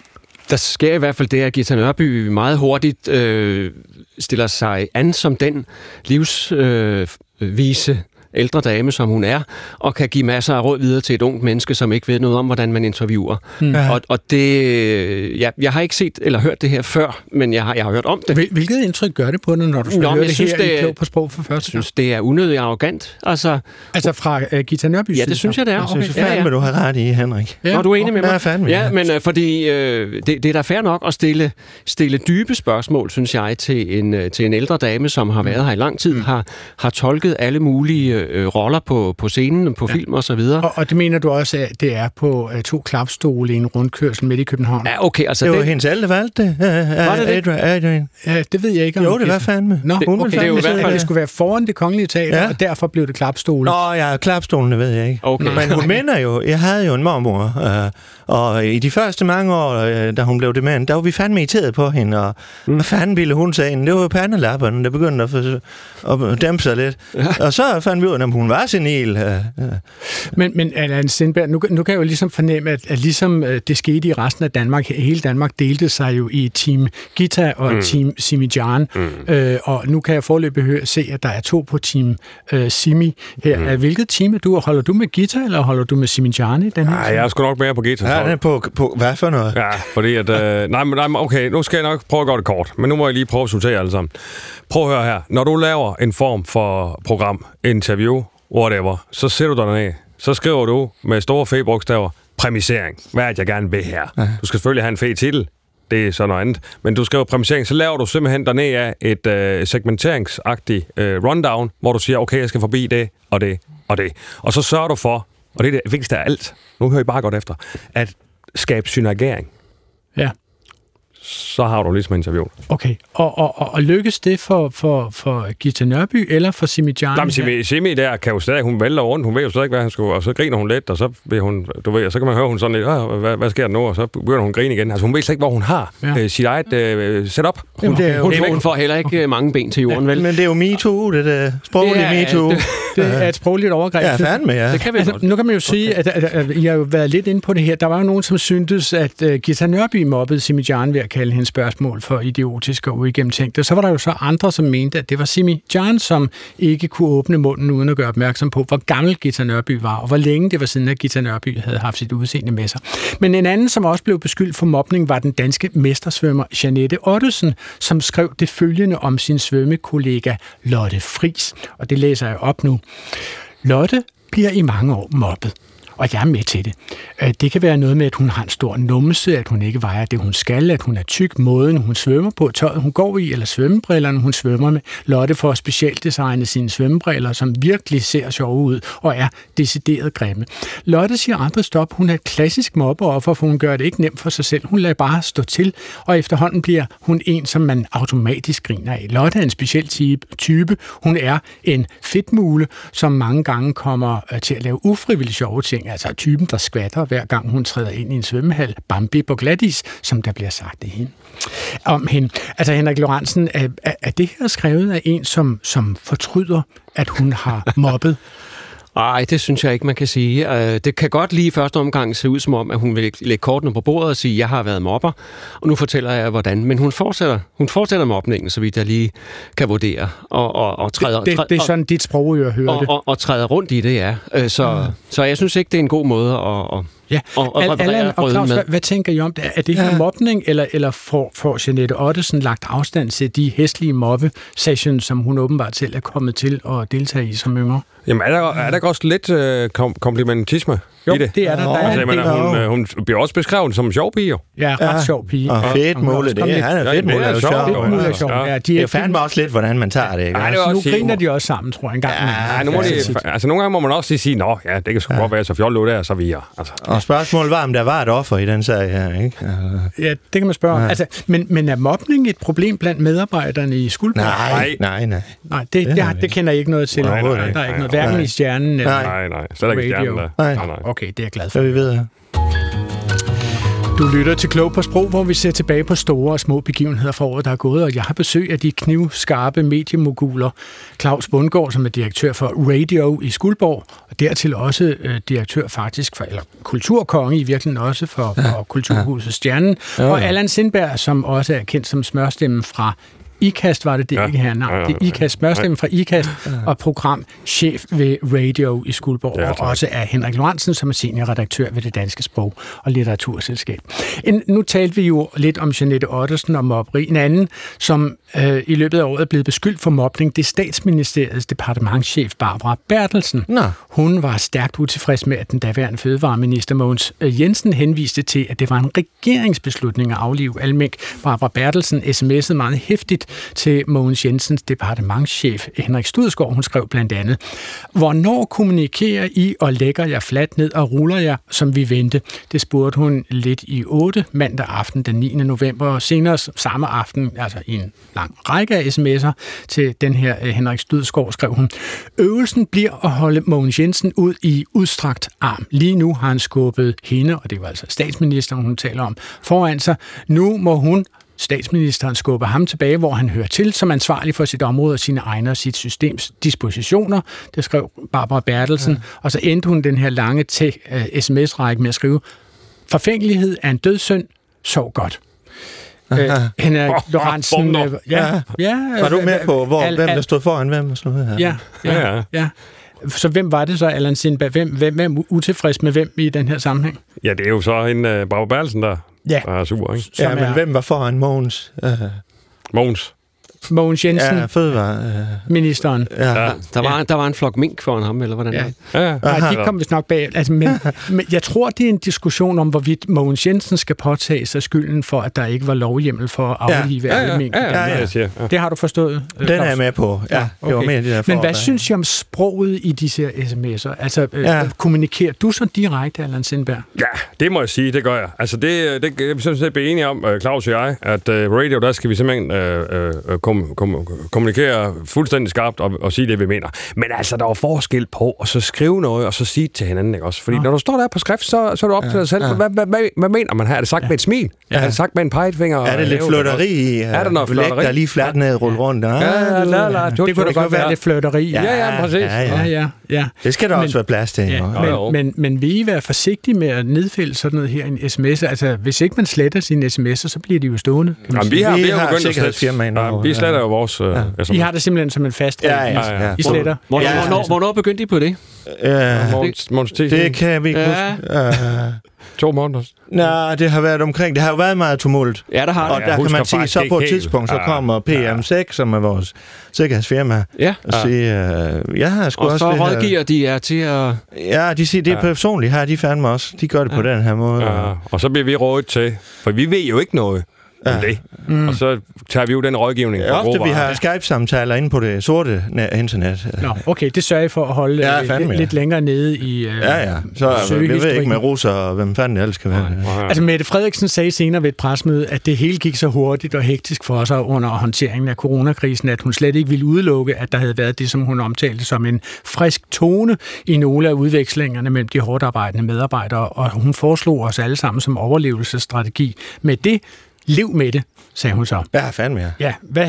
Der sker i hvert fald det, at Gitte Nørby meget hurtigt øh, stiller sig an som den livsvise... Øh, ældre dame, som hun er, og kan give masser af råd videre til et ungt menneske, som ikke ved noget om, hvordan man interviewer. Mm. Og, og det... Ja, jeg har ikke set eller hørt det her før, men jeg har, jeg har hørt om det. Hvilket indtryk gør det på dig, når du skal Nå, høre det synes, her det, Klog på Sprog for første? Jeg synes, det er unødigt arrogant. Altså, altså fra uh, Gitte Nørby? Ja, det synes jeg, det er. Jeg synes, okay. fandme, du har ret i, Henrik. Ja. Nå, du er enig med mig? Ja, med ja men uh, fordi uh, det, det er da fair nok at stille, stille dybe spørgsmål, synes jeg, til en, uh, til en ældre dame, som har været mm. her i lang tid, mm. har, har tolket alle mulige roller på, på scenen, på ja. Film og så videre. Og, og det mener du også, at det er på uh, to klapstole i en rundkørsel midt i København? Ja, okay, altså... Det var det... hendes alle, der valgte det. Var det det? Adrian. Ja, det ved jeg ikke. Om jo, det var fandme. Nå, det, okay. Okay. Det, er jo i hvert fald... det skulle være foran Det Kongelige Teater, ja. Og derfor blev det klapstole. Nå ja, klapstolene ved jeg ikke. Okay. Men hun minder jo, jeg havde jo en mormor, øh, og i de første mange år, øh, da hun blev dement, der var vi fandme irriteret på hende, og mm. hvad fanden ville hun sige? Det var jo pandelapperne, der begyndte at, for, at dæmpe sig lidt. Ja. Og så fandt vi ud af, om hun var senil. Ja, ja. Men, men Allan Sindberg, nu, nu kan jeg jo ligesom fornemme, at, at ligesom det skete i resten af Danmark, hele Danmark delte sig jo i Team Gitta og mm. Team Simijan, mm. øh, og nu kan jeg forløbig høre, se, at der er to på Team øh, Simi her. Mm. Hvilket team er du? Holder du med Gitta, eller holder du med Simijan i den her? Nej, jeg er sgu nok mere på Gitta. Ja, den er på, på hvad for noget? Ja, fordi at... Øh, nej, men okay, nu skal jeg nok prøve at gøre det kort, men nu må jeg lige prøve at sortere alle sammen. Prøv at høre her. Når du laver en form for program, interview, whatever, så sætter du dig ned, så skriver du med store fæbogstaver, præmissering, hvad er det, jeg gerne vil her? Du skal selvfølgelig have en fed titel, det er sådan noget andet. Men du skriver præmisering, så laver du simpelthen dernede af et øh, segmenteringsagtigt øh, rundown, hvor du siger, okay, jeg skal forbi det og det og det. Og så sørger du for, og det er det vigtigste af alt, nu hører I bare godt efter, at skabe synergering. Ja. Så har du ligesom interviewet. Okay, og, og, og, og lykkes det for, for, for Gitte Nørby eller for Simi Djani? Jamen, Simi, Simi der kan jo stadig, hun vælter rundt, hun ved jo stadig, hvad han skulle, og så griner hun lidt, og så, vil hun, du ved, og så kan man høre, hun sådan lidt, hvad, hvad sker der nu, og så begynder hun at grine igen. Altså, hun ved slet ikke, hvor hun har ja. øh, sit eget øh, setup. Hun, hun, hun, hun får heller ikke okay. mange ben til jorden, ja, vel? Men det er jo MeToo, det er sprogligt MeToo. Det, det er et sprogligt overgreb. Ja, fandme, ja. Det kan vi, nu kan man jo sige, okay. at, at, at, at I har jo været lidt inde på det her. Der var jo nogen, som syntes, at uh, Gitte Nørby mobbede Simi Djani ved at kalde hendes spørgsmål for idiotisk og uigennemtænkt. Og så var der jo så andre, som mente, at det var Simi Djani, som ikke kunne åbne munden uden at gøre opmærksom på, hvor gammel Gitte Nørby var, og hvor længe det var siden, at Gitte Nørby havde haft sit udseende med sig. Men en anden, som også blev beskyldt for mobning, var den danske mestersvømmer Janette Ottesen, som skrev det følgende om sin svømmekollega Lotte Friis. Og det læser jeg op nu. Lotte bliver i mange år mobbet. Og jeg er med til det. Det kan være noget med, at hun har en stor numse, at hun ikke vejer det, hun skal, at hun er tyk, måden hun svømmer på, tøjet hun går i, eller svømmebrillerne hun svømmer med. Lotte får specielt designet sine svømmebriller, som virkelig ser sjove ud og er decideret grimme. Lotte siger aldrig stop. Hun er et klassisk mobbeoffer, for hun gør det ikke nemt for sig selv. Hun lader bare stå til, og efterhånden bliver hun en, som man automatisk griner af. Lotte er en speciel type. Hun er en fedtmule, som mange gange kommer til at lave ufrivilligt sjove ting. Altså typen, der skvatter, hver gang hun træder ind i en svømmehal. Bambi på glatis, som der bliver sagt af hende. Om hende. Altså Henrik Lorentzen, er, er det her skrevet af en, som, som fortryder, at hun har mobbet? Nej, det synes jeg ikke, man kan sige. Det kan godt lige i første omgang se ud som om, at hun vil lægge kortene på bordet og sige, jeg har været mobber, og nu fortæller jeg, hvordan. Men hun fortsætter, hun fortsætter mobningen, så vidt jeg lige kan vurdere. Og, og, og træder, det, det, det er sådan, og, dit sprogører hører og, det. Og, og, og træder rundt i det, ja. Så, mm. så jeg synes ikke, det er en god måde at... Ja, og, og, Al- Allan og Claus, hvad, hvad tænker I om det? Er det her ja. mobning, eller, eller får, får Janette Ottesen lagt afstand til de hæslige mobbe-sessions, som hun åbenbart selv er kommet til at deltage i som yngre? Jamen, er der, er der også lidt øh, kom- komplimentisme jo, i det? det er der. Ja. der, er altså, mener, hun, øh, hun bliver også beskrevet som en sjov pige, jo. Ja, ret ja. sjov pige. Og fedt måle, det er. Han er fedt måle, det er sjov. Det er fandme også lidt, hvordan man tager det, ikke? Ej, det nu griner de også sammen, tror jeg, en gang. Altså, nogle gange må man også lige sige, nå, ja, det kan sgu godt være, så fjollet ud af, så vi er. Og spørgsmålet var, om der var et offer i den sag her, ikke? Ja, det kan man spørge om. Altså, men, men er mobning et problem blandt medarbejderne i Skuldborg? Nej, nej, nej. Nej, det, det, det, det kender jeg ikke noget til. Nej, nej, nej, der er ikke noget hverken i Stjernen eller nej, nej, så er der ikke Stjernen der. Nej. Nej. Okay, det er jeg glad for. Ja, vi ved det. Du lytter til Klog på Sprog, hvor vi ser tilbage på store og små begivenheder fra året, der er gået, og jeg har besøg af de knivskarpe mediemoguler. Claus Bundgaard, som er direktør for Radio i Skuldborg, og dertil også øh, direktør faktisk for, eller kulturkonge i virkeligheden også for, for ja, Kulturhuset Stjernen, ja. Ja, ja. Og Allan Sindberg, som også er kendt som smørstemmen fra Ikast, var det det, ja. ikke her? Nej, det er Ikast, smørstemmen fra Ikast, ja. og programchef ved Radio i Skuldborg, ja, og også er Henrik Lorentzen, som er seniorredaktør ved Det Danske Sprog og Litteraturselskab. En, nu talte vi jo lidt om Janette Ottesen og mobberi. En anden, som øh, i løbet af året er blevet beskyldt for mobning, det er statsministeriets departementschef Barbara Bertelsen. Nå. Hun var stærkt utilfreds med, at den daværende fødevareminister Mogens Jensen henviste til, at det var en regeringsbeslutning at aflive al mink. Barbara Bertelsen sms'ede meget hæftigt til Mogens Jensens departementschef Henrik Studsgaard. Hun skrev blandt andet: hvornår kommunikerer I og lægger jer fladt ned og ruller jer, som vi vendte? Det spurgte hun lidt i otte mandag aften den niende november, og senere samme aften, altså i en lang række af sms'er til den her Henrik Studsgaard, skrev hun: øvelsen bliver at holde Mogens Jensen ud i udstrakt arm. Lige nu har han skubbet hende, og det var altså statsministeren, hun taler om, foran sig. Nu må hun, statsministeren, skubber ham tilbage, hvor han hører til, som ansvarlig for sit område og sine egne og sit systems dispositioner. Det skrev Barbara Bertelsen, ja. og så endte hun den her lange te- sms-række med at skrive: forfængelighed er en dødssynd, sov godt. Øh, Henrik oh, Lorentzen... Oh, ja, ja. Ja, var du med på, hvor, al, hvem der stod foran hvem? Og sådan her? Ja, ja, ja. ja. Så hvem var det så, Allan Sindberg? Hvem, hvem, hvem utilfreds med hvem i den her sammenhæng? Ja, det er jo så en uh, Barbara Bertelsen, der... Ja, super, ikke? Ja, men hvem var foran Mogens? Uh... Mogens. Mogens Jensen. Ja, fødevareministeren. Ja, ja. Der, var, der var en flok mink foran ham, eller hvordan? Ja. Ja. Ja. Nej, de kom vist nok bag. Altså, men, men jeg tror, det er en diskussion om, hvorvidt Mogens Jensen skal påtage sig skylden for, at der ikke var lovhjemmel for at aflive ja. Ja, ja, ja, alle mink. Ja, ja, ja, ja, ja. Det har du forstået, Claus? Den er jeg med på. Ja, okay. Jeg var med i det der. Men hvad synes I om sproget i disse sms'er? Altså, øh, ja. kommunikerer du så direkte, Allan Sindberg? Ja, det må jeg sige, det gør jeg. Altså, det, det jeg er vi sådan set blevet enige om, Claus og jeg, at øh, radio, der skal vi simpelthen øh, øh, kom, kom, kommunikere fuldstændig skarpt og, og sige det, vi mener. Men altså, der er forskel på at så skrive noget og så sige til hinanden, ikke også? Fordi ja. når du står der på skrift, så, så er du op ja. til dig selv. Hvad, hvad, hvad, hvad mener man her? Er det sagt ja. med et smil? Ja. Er det sagt med en pegefinger? Er det lidt flirteri i? Er der noget flytteri? Der lige flatten ned og rulle rundt. Ja, ja, ja, ja. Det kunne da godt være lidt flirteri. Ja, ja, præcis. Ja, ja, ja. Det skal der også være plads til. Men vil I være forsigtige med at nedfælde sådan noget her i en sms? Altså, hvis ikke man sletter sine sms'er, så bliver de jo stående. Jamen, vi har, vi har begyndt at slette. Ja, vi sletter jo vores... Ja. Uh, I har det simpelthen som en fast regel. Ja, ja, ja. I sletter. Hvor, ja, ja. Hvornår, hvornår begyndte I på det? Uh, Måns, Måns det, det kan vi ikke huske. Uh. To måneder. Nej, det har været omkring. Det har jo været meget tumult. Ja, det har det. Og der ja, kan man sige, så på et tidspunkt, så kommer P M seks, som er vores sikkerhedsfirma, ja. og siger, øh, jeg har sgu og også... Og så rådgiver de jer til at... Ja, de siger, det er personligt. Her, de fandme også. De gør det på den her måde. Og så bliver vi rådet til, for vi ved jo ikke noget. Ja. Det. Mm. Og så tager vi jo den rådgivning. Ja, ofte vi har Skype-samtaler inde på det sorte internet. Nå, okay, det sørger I for at holde ja, fandme, lidt, ja. lidt længere nede i øh, Ja, ja, så vi ved ikke med russer og hvem fanden ellers kan være. Ja, ja. Altså, Mette Frederiksen sagde senere ved et pressemøde, at det hele gik så hurtigt og hektisk for sig under håndteringen af coronakrisen, at hun slet ikke ville udelukke, at der havde været det, som hun omtalte som en frisk tone i nogle af udvekslingerne mellem de hårdt arbejdende medarbejdere, og hun foreslog os alle sammen som overlevelsesstrategi med det. Lev med det, sagde hun så. Ja, fandme ja. Ja, hvad,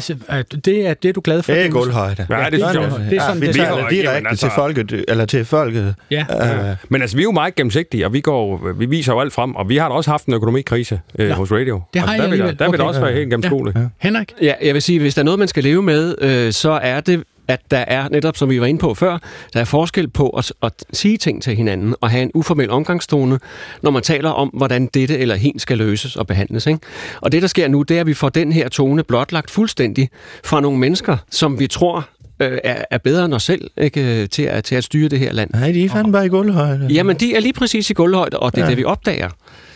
det er det, du er glad for. Det er guldhøjde. Ja, det, det, det, det, det, det, det er sådan, det er. Vi går direkte til folket, eller til folket. Ja. Øh. Men altså, vi er jo meget gennemsigtige, og vi, går, vi viser jo alt frem, og vi har da også haft en økonomikrise øh, hos radio. Det har altså, der vil, der, der okay. vil også være helt gennemskueligt. Ja. Ja. Henrik? Ja, jeg vil sige, hvis der er noget, man skal leve med, øh, så er det, at der er, netop som vi var inde på før, der er forskel på at, at sige ting til hinanden og have en uformel omgangstone, når man taler om, hvordan dette eller hen skal løses og behandles. Ikke? Og det, der sker nu, det er, at vi får den her tone blotlagt fuldstændig fra nogle mennesker, som vi tror øh, er, er bedre end os selv, ikke? Til, at, til at styre det her land. Nej, de er fandme bare i guldhøjde. Jamen, de er lige præcis i guldhøjde, og det er ja. det, vi opdager.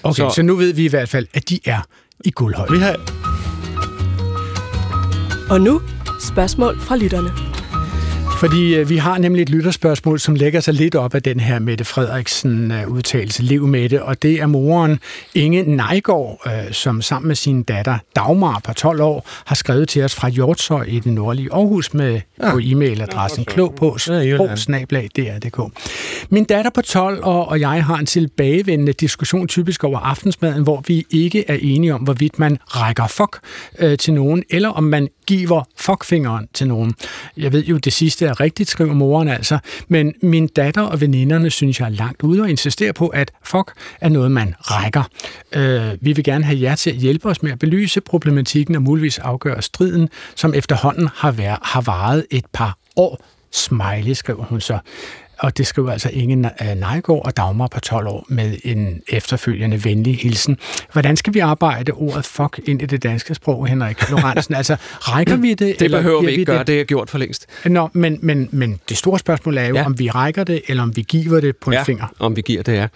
Okay, så, så nu ved vi i hvert fald, at de er i guldhøjde. Vi har... Og nu spørgsmål fra lytterne. Fordi øh, vi har nemlig et lytterspørgsmål, som lægger sig lidt op af den her Mette Frederiksen-udtalelse, øh, Lev med det, og det er moren Inge Nejgaard, øh, som sammen med sin datter Dagmar på tolv år, har skrevet til os fra Hjortshøj i det nordlige Aarhus med ja. på e-mailadressen ja, klog på sprog snabel-a d r punktum d k. Min datter på tolv år og jeg har en tilbagevendende diskussion typisk over aftensmaden, hvor vi ikke er enige om, hvorvidt man rækker fuck øh, til nogen, eller om man giver fuckfingeren til nogen. Jeg ved jo, det sidste er rigtigt, skriver moren altså, men min datter og veninderne synes jeg er langt ude og insisterer på, at fuck er noget, man rækker. Øh, vi vil gerne have jer til at hjælpe os med at belyse problematikken og muligvis afgøre striden, som efterhånden har, været, har varet et par år. Smiley, skriver hun så. Og det skriver altså Inge Nejgaard og Dagmar på tolv år med en efterfølgende venlig hilsen. Hvordan skal vi arbejde ordet fuck ind i det danske sprog, Henrik Lorentzen? Altså, rækker vi det? Det eller behøver vi ikke vi gøre, det? Det er gjort for længst. Nå, men, men, men det store spørgsmål er jo, ja. om vi rækker det, eller om vi giver det på en ja, finger. om vi giver det, ja.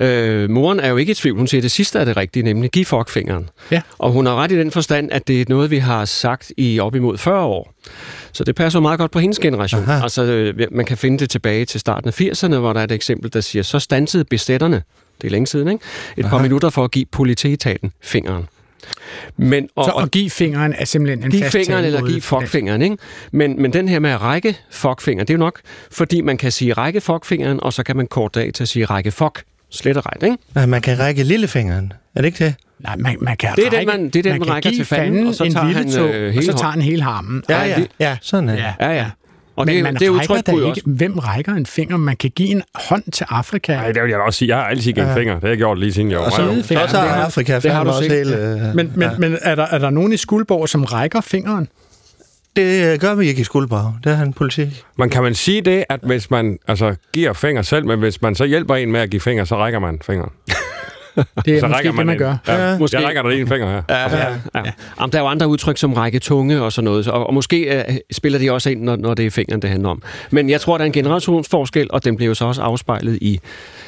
ja. Øh, moren er jo ikke i tvivl. Hun siger, det sidste er det rigtige, nemlig giv fuck-fingeren. Ja. Og hun har ret i den forstand, at det er noget, vi har sagt i op imod fyrre år. Så det passer meget godt på hendes generation. Aha. Altså, man kan finde det tilbage til starten af firserne, hvor der er et eksempel, der siger, så stansede besætterne, det er længe siden, ikke? Et Aha. par minutter for at give politietaten fingeren. Men, og, så at give fingeren er simpelthen en fast fingeren eller give fuckfingeren, ikke? Men, men den her med at række fuckfingeren, det er jo nok, fordi man kan sige række fuckfingeren, og så kan man kort dag til at sige række fuck. Slet og ret, ikke? Nej, man kan række lillefingeren. Er det ikke det? Nej, man, man kan det er række, den, man, det er den, man, man rækker til fanden, og så tager han øh, hele hånden. Og så tager han hele harmen. Ja, ja, ja, sådan er det. Ja, ja. ja. Og men det, man det er rækker da ikke, hvem rækker en finger? Man kan give en hånd til Afrika. Nej, det vil jeg da også sige. Jeg har altid givet en finger. Det har jeg gjort lige siden jeg var rækker. Så tager Afrika fandme også hele... Men, men, ja. men er, der, er der nogen i Skuldborg, som rækker fingeren? Det gør vi ikke i Skuldborg. Det er en politik. Man kan man sige det, at hvis man altså, giver finger selv, men hvis man så hjælper en med at give finger, så rækker man fingeren. Det er så måske det, man gør. Ja, ja. Måske. Jeg rækker dig en finger her. Ja, ja, ja. Ja. Ja. Der er jo andre udtryk som række tunge og sådan noget, og, og måske uh, spiller de også ind, når, når det er fingeren, det handler om. Men jeg tror, der er en generationsforskel, og den bliver jo så også afspejlet i,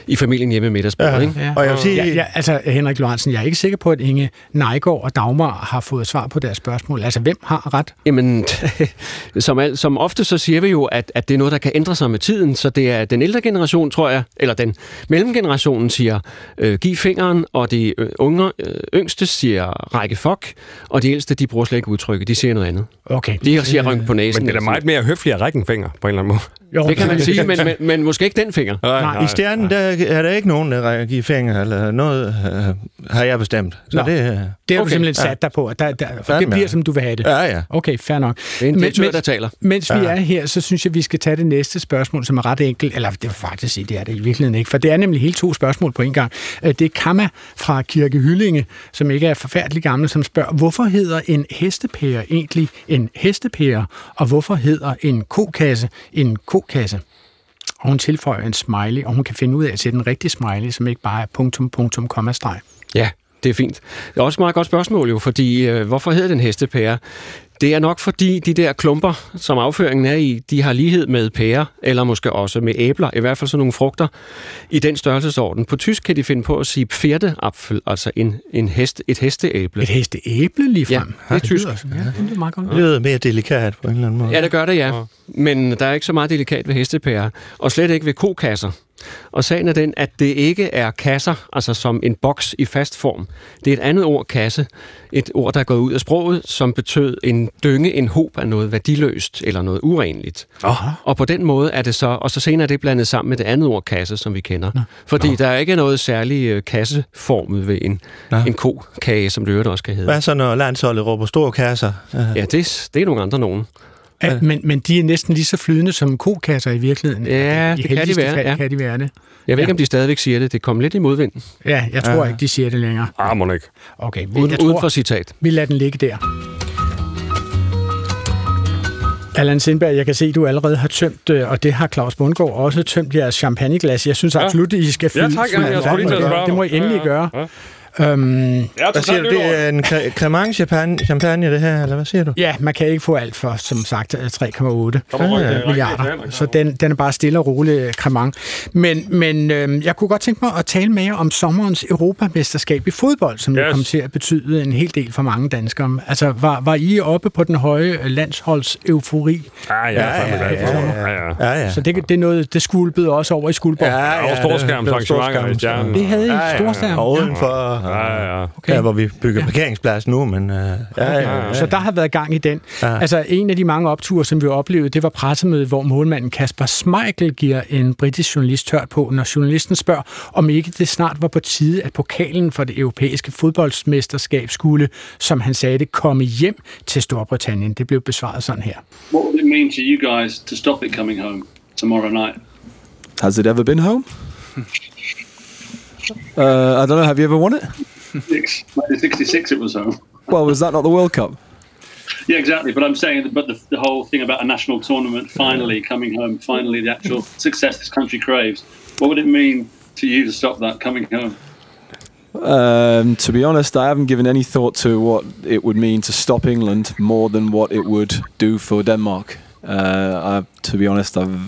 i familien hjemme med middagsbordet. Ja. Ikke? Ja. Og jeg vil sige, ja, ja, altså, Henrik Lorentzen, jeg er ikke sikker på, at Inge Nejgaard og Dagmar har fået svar på deres spørgsmål. Altså, hvem har ret? Jamen, som, al, som ofte så siger vi jo, at, at det er noget, der kan ændre sig med tiden, så det er den ældre generation, tror jeg, eller den mellemgenerationen siger, øh, giv fingeren, og de unge, øh, yngste siger række fuck, og de ældste, de bruger slet ikke udtrykket, de siger noget andet. Okay. De siger rynke på næsen. Men det er da meget mere høfligt at række en finger, på en eller anden måde. Jo. Det kan man sige, men, men, men måske ikke den finger. Nej, nej, nej, I Stjernen, der er der ikke nogen, der rækker give finger, eller noget øh, har jeg bestemt. Så det, øh, det er jo okay. Simpelthen sat dig på, at der, der, for det bliver, som du vil have det. Ja, ja. Okay, fair nok. Det er en direktør, der taler. Mens vi er her, så synes jeg, vi skal tage det næste spørgsmål, som er ret enkelt, eller det er faktisk det er det i virkeligheden ikke, for det er nemlig hele to spørgsmål på en gang. Det er Kamma fra Kirke Hyllinge, som ikke er forfærdelig gammel, som spørger, hvorfor hedder en hestepære egentlig en hestepære, og hvorfor hedder en kokasse en kokasse? Og hun tilføjer en smiley, og hun kan finde ud af at sætte en rigtig smiley, som ikke bare er punktum, punktum, komma, streg. Ja, det er fint. Det er også et meget godt spørgsmål jo, fordi øh, hvorfor hedder den hestepære? Det er nok fordi de der klumper, som afføringen er i, de har lighed med pærer, eller måske også med æbler, i hvert fald sådan nogle frugter, i den størrelsesorden. På tysk kan de finde på at sige Pferdeapfel, altså en, en hest, et hesteæble. Et hesteæble ligefrem? Ja, det er tysk. Ja, det er meget godt. Det lyder mere delikat på en eller anden måde. Ja, det gør det, ja. Men der er ikke så meget delikat ved hestepærer, og slet ikke ved kokasser. Og sagen er den, at det ikke er kasser, altså som en boks i fast form. Det er et andet ord, kasse. Et ord, der er gået ud af sproget, som betød en dynge, en hob af noget værdiløst eller noget urenligt. Aha. Og på den måde er det så, og så senere er det blandet sammen med det andet ord, kasse, som vi kender. Nå. Fordi Nå. der er ikke noget særlig kasseformet ved en, en kokage, som det også kan hedde. Hvad så, når landsholdet råber store kasser? Ja, det, det er nogle andre nogen. Ja, men, men de er næsten lige så flydende som kokasser i virkeligheden. Ja, I det kan de være. Ja. Kan de være det. Jeg ved ikke, ja. om de stadigvæk siger det. Det kom lidt i modvind. Ja, jeg tror ja. ikke, de siger det længere. Ah, må ikke. Okay, uden, jeg tror, uden for citat. Vi lader den ligge der. Allan Sindberg, jeg kan se, at du allerede har tømt, og det har Claus Bundgaard også tømt jeres champagneglas. Jeg synes absolut, ja. I skal fylde. Ja, tak. Jamen, jeg fylde. Jeg det. det må I endelig ja, ja. gøre. Ja. Øhm, ja, hvad siger du? Det er en cremant champagne, champagne, det her, eller hvad siger du? Ja, man kan ikke få alt for, som sagt, tre komma otte milliarder. Så den, den er bare stille og rolig cremant. Men, men øhm, jeg kunne godt tænke mig at tale mere om sommerens europamesterskab i fodbold, som yes. kom til at betyde en hel del for mange danskere. Altså, var, var I oppe på den høje landsholds eufori? Ah, ja, ja, ja, ja, ja, ja, ja. ja, ja. Så det, det, noget, det skulpede også over i Skuldborg. Ja, ja, ja. Og storskærm. Det havde I storskærm. Og udenfor... Ja, ja. Okay. Der, hvor vi bygger ja. parkeringsplads nu, men... Uh, ja, ja, ja, ja. Så der har været gang i den. Ja. Altså, en af de mange opture, som vi oplevede, det var pressemødet, hvor målmanden Kasper Schmeichel giver en britisk journalist tørt på, når journalisten spørger, om ikke det snart var på tide, at pokalen for det europæiske fodboldsmesterskab skulle, som han sagde det, komme hjem til Storbritannien. Det blev besvaret sådan her. What would it mean to you guys to stop it coming home tomorrow night? Has it ever been home? Uh, I don't know, have you ever won it? nineteen sixty-six it was home. Well, was that not the World Cup? Yeah, exactly, but I'm saying that, but the, the whole thing about a national tournament finally coming home, finally the actual success this country craves. What would it mean to you to stop that coming home? Um, to be honest, I haven't given any thought to what it would mean to stop England more than what it would do for Denmark. Uh, I, to be honest, I've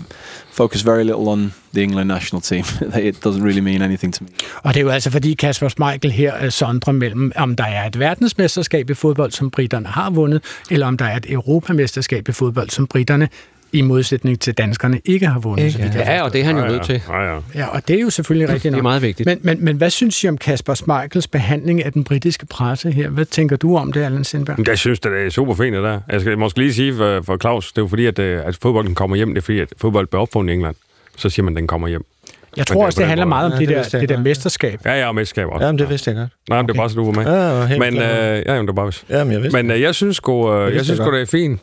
focused very little on the England national team. It doesn't really mean anything to me. Og det er jo altså fordi Kasper Schmeichel her sondrer mellem, om der er et verdensmesterskab i fodbold, som briterne har vundet, eller om der er et europamesterskab i fodbold, som briterne i modsætning til danskerne ikke har vundet. Ikke. Så ja, og det er han jo nødt til. Ja, ja. ja, og det er jo selvfølgelig rigtigt nok. Det er meget vigtigt. Men, men, men hvad synes I om Kasper Schmeichels behandling af den britiske presse her? Hvad tænker du om det, Allan Sindberg? Jeg synes, det er super fint, det der. Jeg skal måske lige sige for, for Claus, det er jo fordi, at, at fodbolden kommer hjem. Det er fordi, at fodbold blev opfundet i England. Så siger man, at den kommer hjem. Jeg tror også, det handler meget om ja, det, det, der, det der mesterskab. Ja, ja, og mesterskab også. Jamen, det vidste jeg godt. Nej, men okay. Det er bare så, du var med. Ja, men, øh, ja, jamen, det er bare vist. Jamen, jeg vidste. Men øh, jeg synes sgu, øh, jeg synes sgu, det er fint.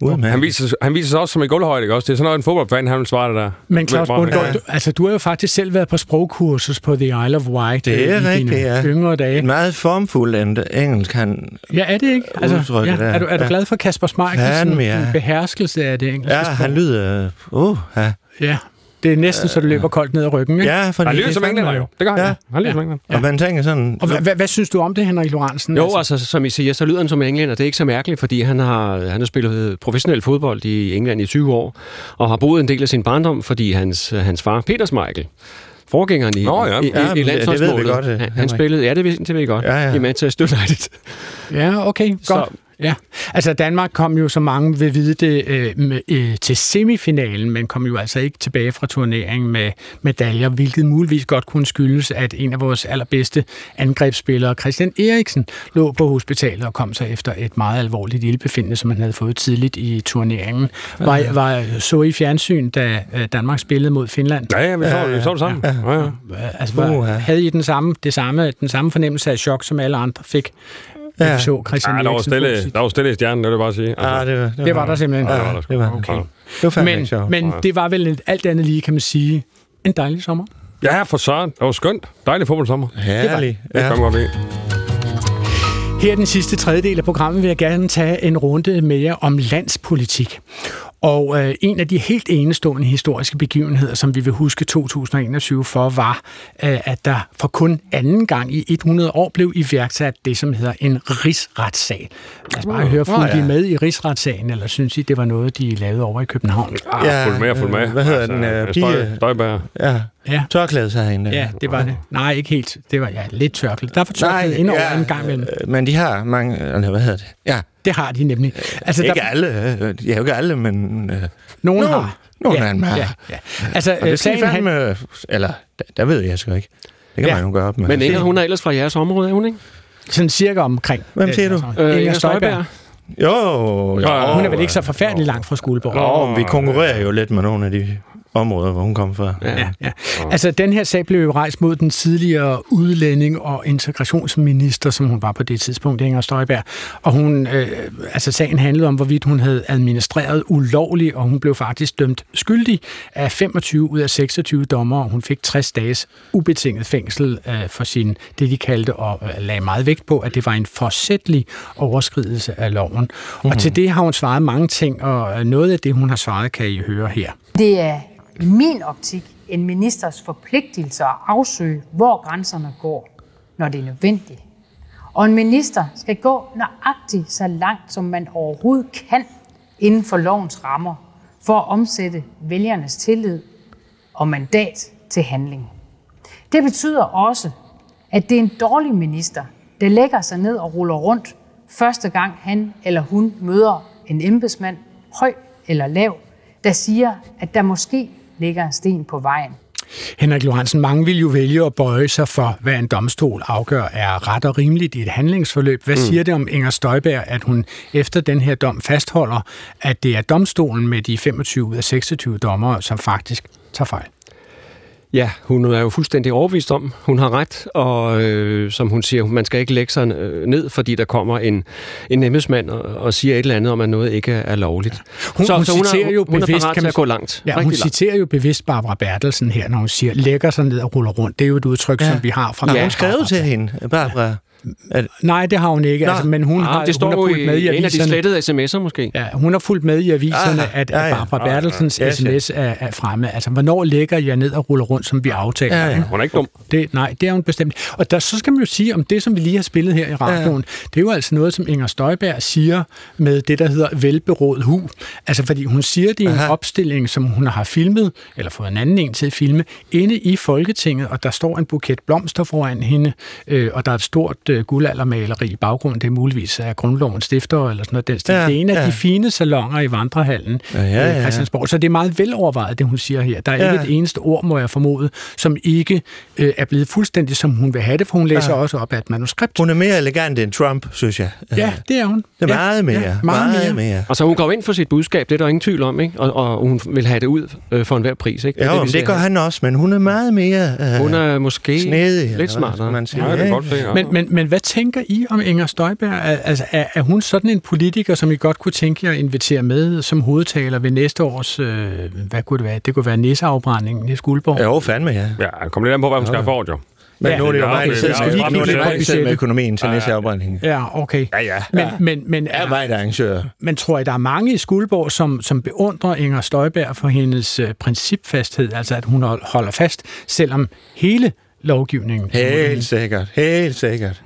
Ude, han, viser, han viser sig også som i gulvhøjde, ikke også? Det er sådan noget, en fodboldfan, han vil svare det der. Men Claus Bundgaard, ja. du, altså, du har jo faktisk selv været på sprogkursus på The Isle of Wight det er i rigtigt, dine ja. yngre dage. En meget formfuld engelsk, han ja, er det ikke? Altså, udtrykker ja, det. Er du, er du ja. glad for Kasper Schmeichels ja. beherskelse af det engelske ja, sprog? Ja, han lyder... Uh, ja. Ja, Det er næsten, så det løber koldt ned ad ryggen, ikke? Ja, for det lyder som englænder jo. Det gør han, ja. Ja. Ja. Og man tænker sådan... Og hvad synes du om det, Henrik Lorentzen? Jo, altså, som I siger, så lyder han som englænder. Det er ikke så mærkeligt, fordi han har, han har spillet professionel fodbold i England i tyve år, og har boet en del af sin barndom, fordi hans, hans far, Peter Schmeichel, forgængeren i, Nå, ja. i, i, ja, i landsholdsmålet, godt, han, han spillede... Ja, det ved vi godt. Ja, ja. I Manchester United. Ja, okay, godt. Så, ja, altså Danmark kom jo, så mange vil vide det, øh, med, øh, til semifinalen, men kom jo altså ikke tilbage fra turneringen med medaljer, hvilket muligvis godt kunne skyldes, at en af vores allerbedste angrebsspillere, Christian Eriksen, lå på hospitalet og kom så efter et meget alvorligt ildbefindende, som han havde fået tidligt i turneringen. Var, var så i fjernsyn, da Danmark spillede mod Finland? Ja, ja, vi så, vi så det sammen. Ja, ja. Altså, var, havde I den samme, det samme, den samme fornemmelse af chok, som alle andre fik? Ja. Jeg så Christian Eriksen. Ja, der var stille, der var stille i Stjernen, det vil jeg bare sige. Altså, ja, det, var, det, var, det var der simpelthen. Ja, det var der sgu. Det var, okay. Det var men, men det var vel alt andet lige, kan man sige, en dejlig sommer. Ja, for søren. Det var skønt. Dejlig fodboldsommer. Herlig. Det kom godt ved. Her den sidste tredjedel af programmet vil jeg gerne tage en runde mere om landspolitik. Og øh, en af de helt enestående historiske begivenheder, som vi vil huske to tusind og enogtyve for, var, øh, at der for kun anden gang i hundrede år blev iværksat det, som hedder en rigsretssag. Lad os bare høre, fulgte I med i rigsretssagen, eller synes I, det var noget, de lavede over i København? Ja, fulgt med, fulgt med. Hvad hedder den? Pige? Støjberg. Ja. Ja. Tørklæde sig herinde. Ja, det var det. Nej, ikke helt. Det var ja, lidt tørklæde. Der var tørklæde indover ja, en gang imellem. Men de har mange... Hvad hedder det? Ja. Det har de nemlig. Altså, ikke der... alle. Ja, ikke alle, men... Øh... Nogen no. har. Nogen ja, har. Ja, ja. Altså, øh, sagen fandme... han... Eller, der, der ved jeg sgu ikke. Det kan ja. man jo gøre op med. Men Inger, hun er ellers fra jeres område, er hun ikke? Sådan cirka omkring. Hvem siger du? Øh, Inger Støjberg. Jo, jo. Hun er vel ikke så forfærdelig langt fra Skuldborg. Jo, vi konkurrerer jo lidt med nogle af de... områder, hvor hun kom fra. Ja, ja. Altså, den her sag blev jo rejst mod den tidligere udlænding- og integrationsminister, som hun var på det tidspunkt, Inger Støjberg. Og hun, øh, altså, sagen handlede om, hvorvidt hun havde administreret ulovligt, og hun blev faktisk dømt skyldig af femogtyve ud af seksogtyve dommere, og hun fik tres dages ubetinget fængsel øh, for sin, det de kaldte, og øh, lagde meget vægt på, at det var en forsætlig overskridelse af loven. Mm-hmm. Og til det har hun svaret mange ting, og noget af det, hun har svaret, kan I høre her. Det er i min optik en ministers forpligtelse at afsøge, hvor grænserne går, når det er nødvendigt. Og en minister skal gå nøjagtigt så langt, som man overhovedet kan inden for lovens rammer, for at omsætte vælgernes tillid og mandat til handling. Det betyder også, at det er en dårlig minister, der lægger sig ned og ruller rundt, første gang han eller hun møder en embedsmand, høj eller lav, der siger, at der måske ligger en sten på vejen. Henrik Lorentzen, mange vil jo vælge at bøje sig for, hvad en domstol afgør er ret og rimeligt i et handlingsforløb. Hvad mm. siger det om Inger Støjberg, at hun efter den her dom fastholder, at det er domstolen med de femogtyve ud af seksogtyve dommere, som faktisk tager fejl? Ja, hun er jo fuldstændig overbevist om, hun har ret, og øh, som hun siger, man skal ikke lægge sig ned, fordi der kommer en, en embedsmand og, og siger et eller andet om, at noget ikke er lovligt. Ja. Hun, så, hun, så hun, citerer er, jo hun bevidst, er parat til at gå langt. Ja, hun citerer langt. jo bevidst Barbara Bertelsen her, når hun siger, lægger sig ned og ruller rundt. Det er jo et udtryk, ja. som vi har fra... Har ja. hun skrevet til hende, Barbara? Ja. At... Nej, det har hun ikke, altså, men hun ah, har, det står hun har fulgt i, med i aviserne. En af de slettede sms'er måske. Ja, hun har fulgt med i aviserne, ah, at, ah, at Barbara ah, Bertelsens ah, sms ah, er, er fremme. Altså, hvornår ligger jeg ned og ruller rundt, som vi aftaler? Ah, ja. Hun er ikke dum. Det, nej, det er hun bestemt. Og der, så skal man jo sige, om det, som vi lige har spillet her i radioen, ah, det er jo altså noget, som Inger Støjberg siger med det, der hedder velberåd hu. Altså, fordi hun siger, det er en ah, opstilling, som hun har filmet, eller fået en anden en til at filme, inde i Folketinget, og der står en buket blomster foran hende, øh, og der er et stort guldaldermaleri i baggrunden. Det er muligvis af grundlovens stifter eller sådan noget. Den stil. Ja, det er en af ja. de fine salonger i Vandrehallen i ja, ja, ja. Christiansborg. Så det er meget velovervejet, det hun siger her. Der er ja. ikke et eneste ord, må jeg formode, som ikke øh, er blevet fuldstændig, som hun vil have det, for hun læser ja. også op af et manuskript. Hun er mere elegant end Trump, synes jeg. Ja, det er hun. Det er meget ja, mere. Ja, meget, meget mere. mere. Og så hun går ind for sit budskab, det er der ingen tvivl om, ikke? Og, og hun vil have det ud øh, for enhver pris, ikke? Jo, det, det, det gør han også, men hun er meget mere øh, hun er måske snedig, lidt smartere. Man siger. Ja, det er godt, det er. Men, men Men hvad tænker I om Inger Støjberg? Altså, er, er hun sådan en politiker, som I godt kunne tænke jer at invitere med som hovedtaler ved næste års, øh, hvad kunne det være? Det kunne være næseafbrændingen i Skuldborg. Ja, jo, fandme, ja. Ja, kom lidt an på, hvad hun skal have for år, jo. Men ja, nu er det jo meget selv med økonomien til næste afbrænding. Ja, okay. Ja, ja. Men, men, men, er, er meget arrangør. Men tror jeg, der er mange i Skuldborg, som, som beundrer Inger Støjberg for hendes øh, principfasthed, altså at hun holder fast, selvom hele lovgivningen... Helt sikkert, helt sikkert.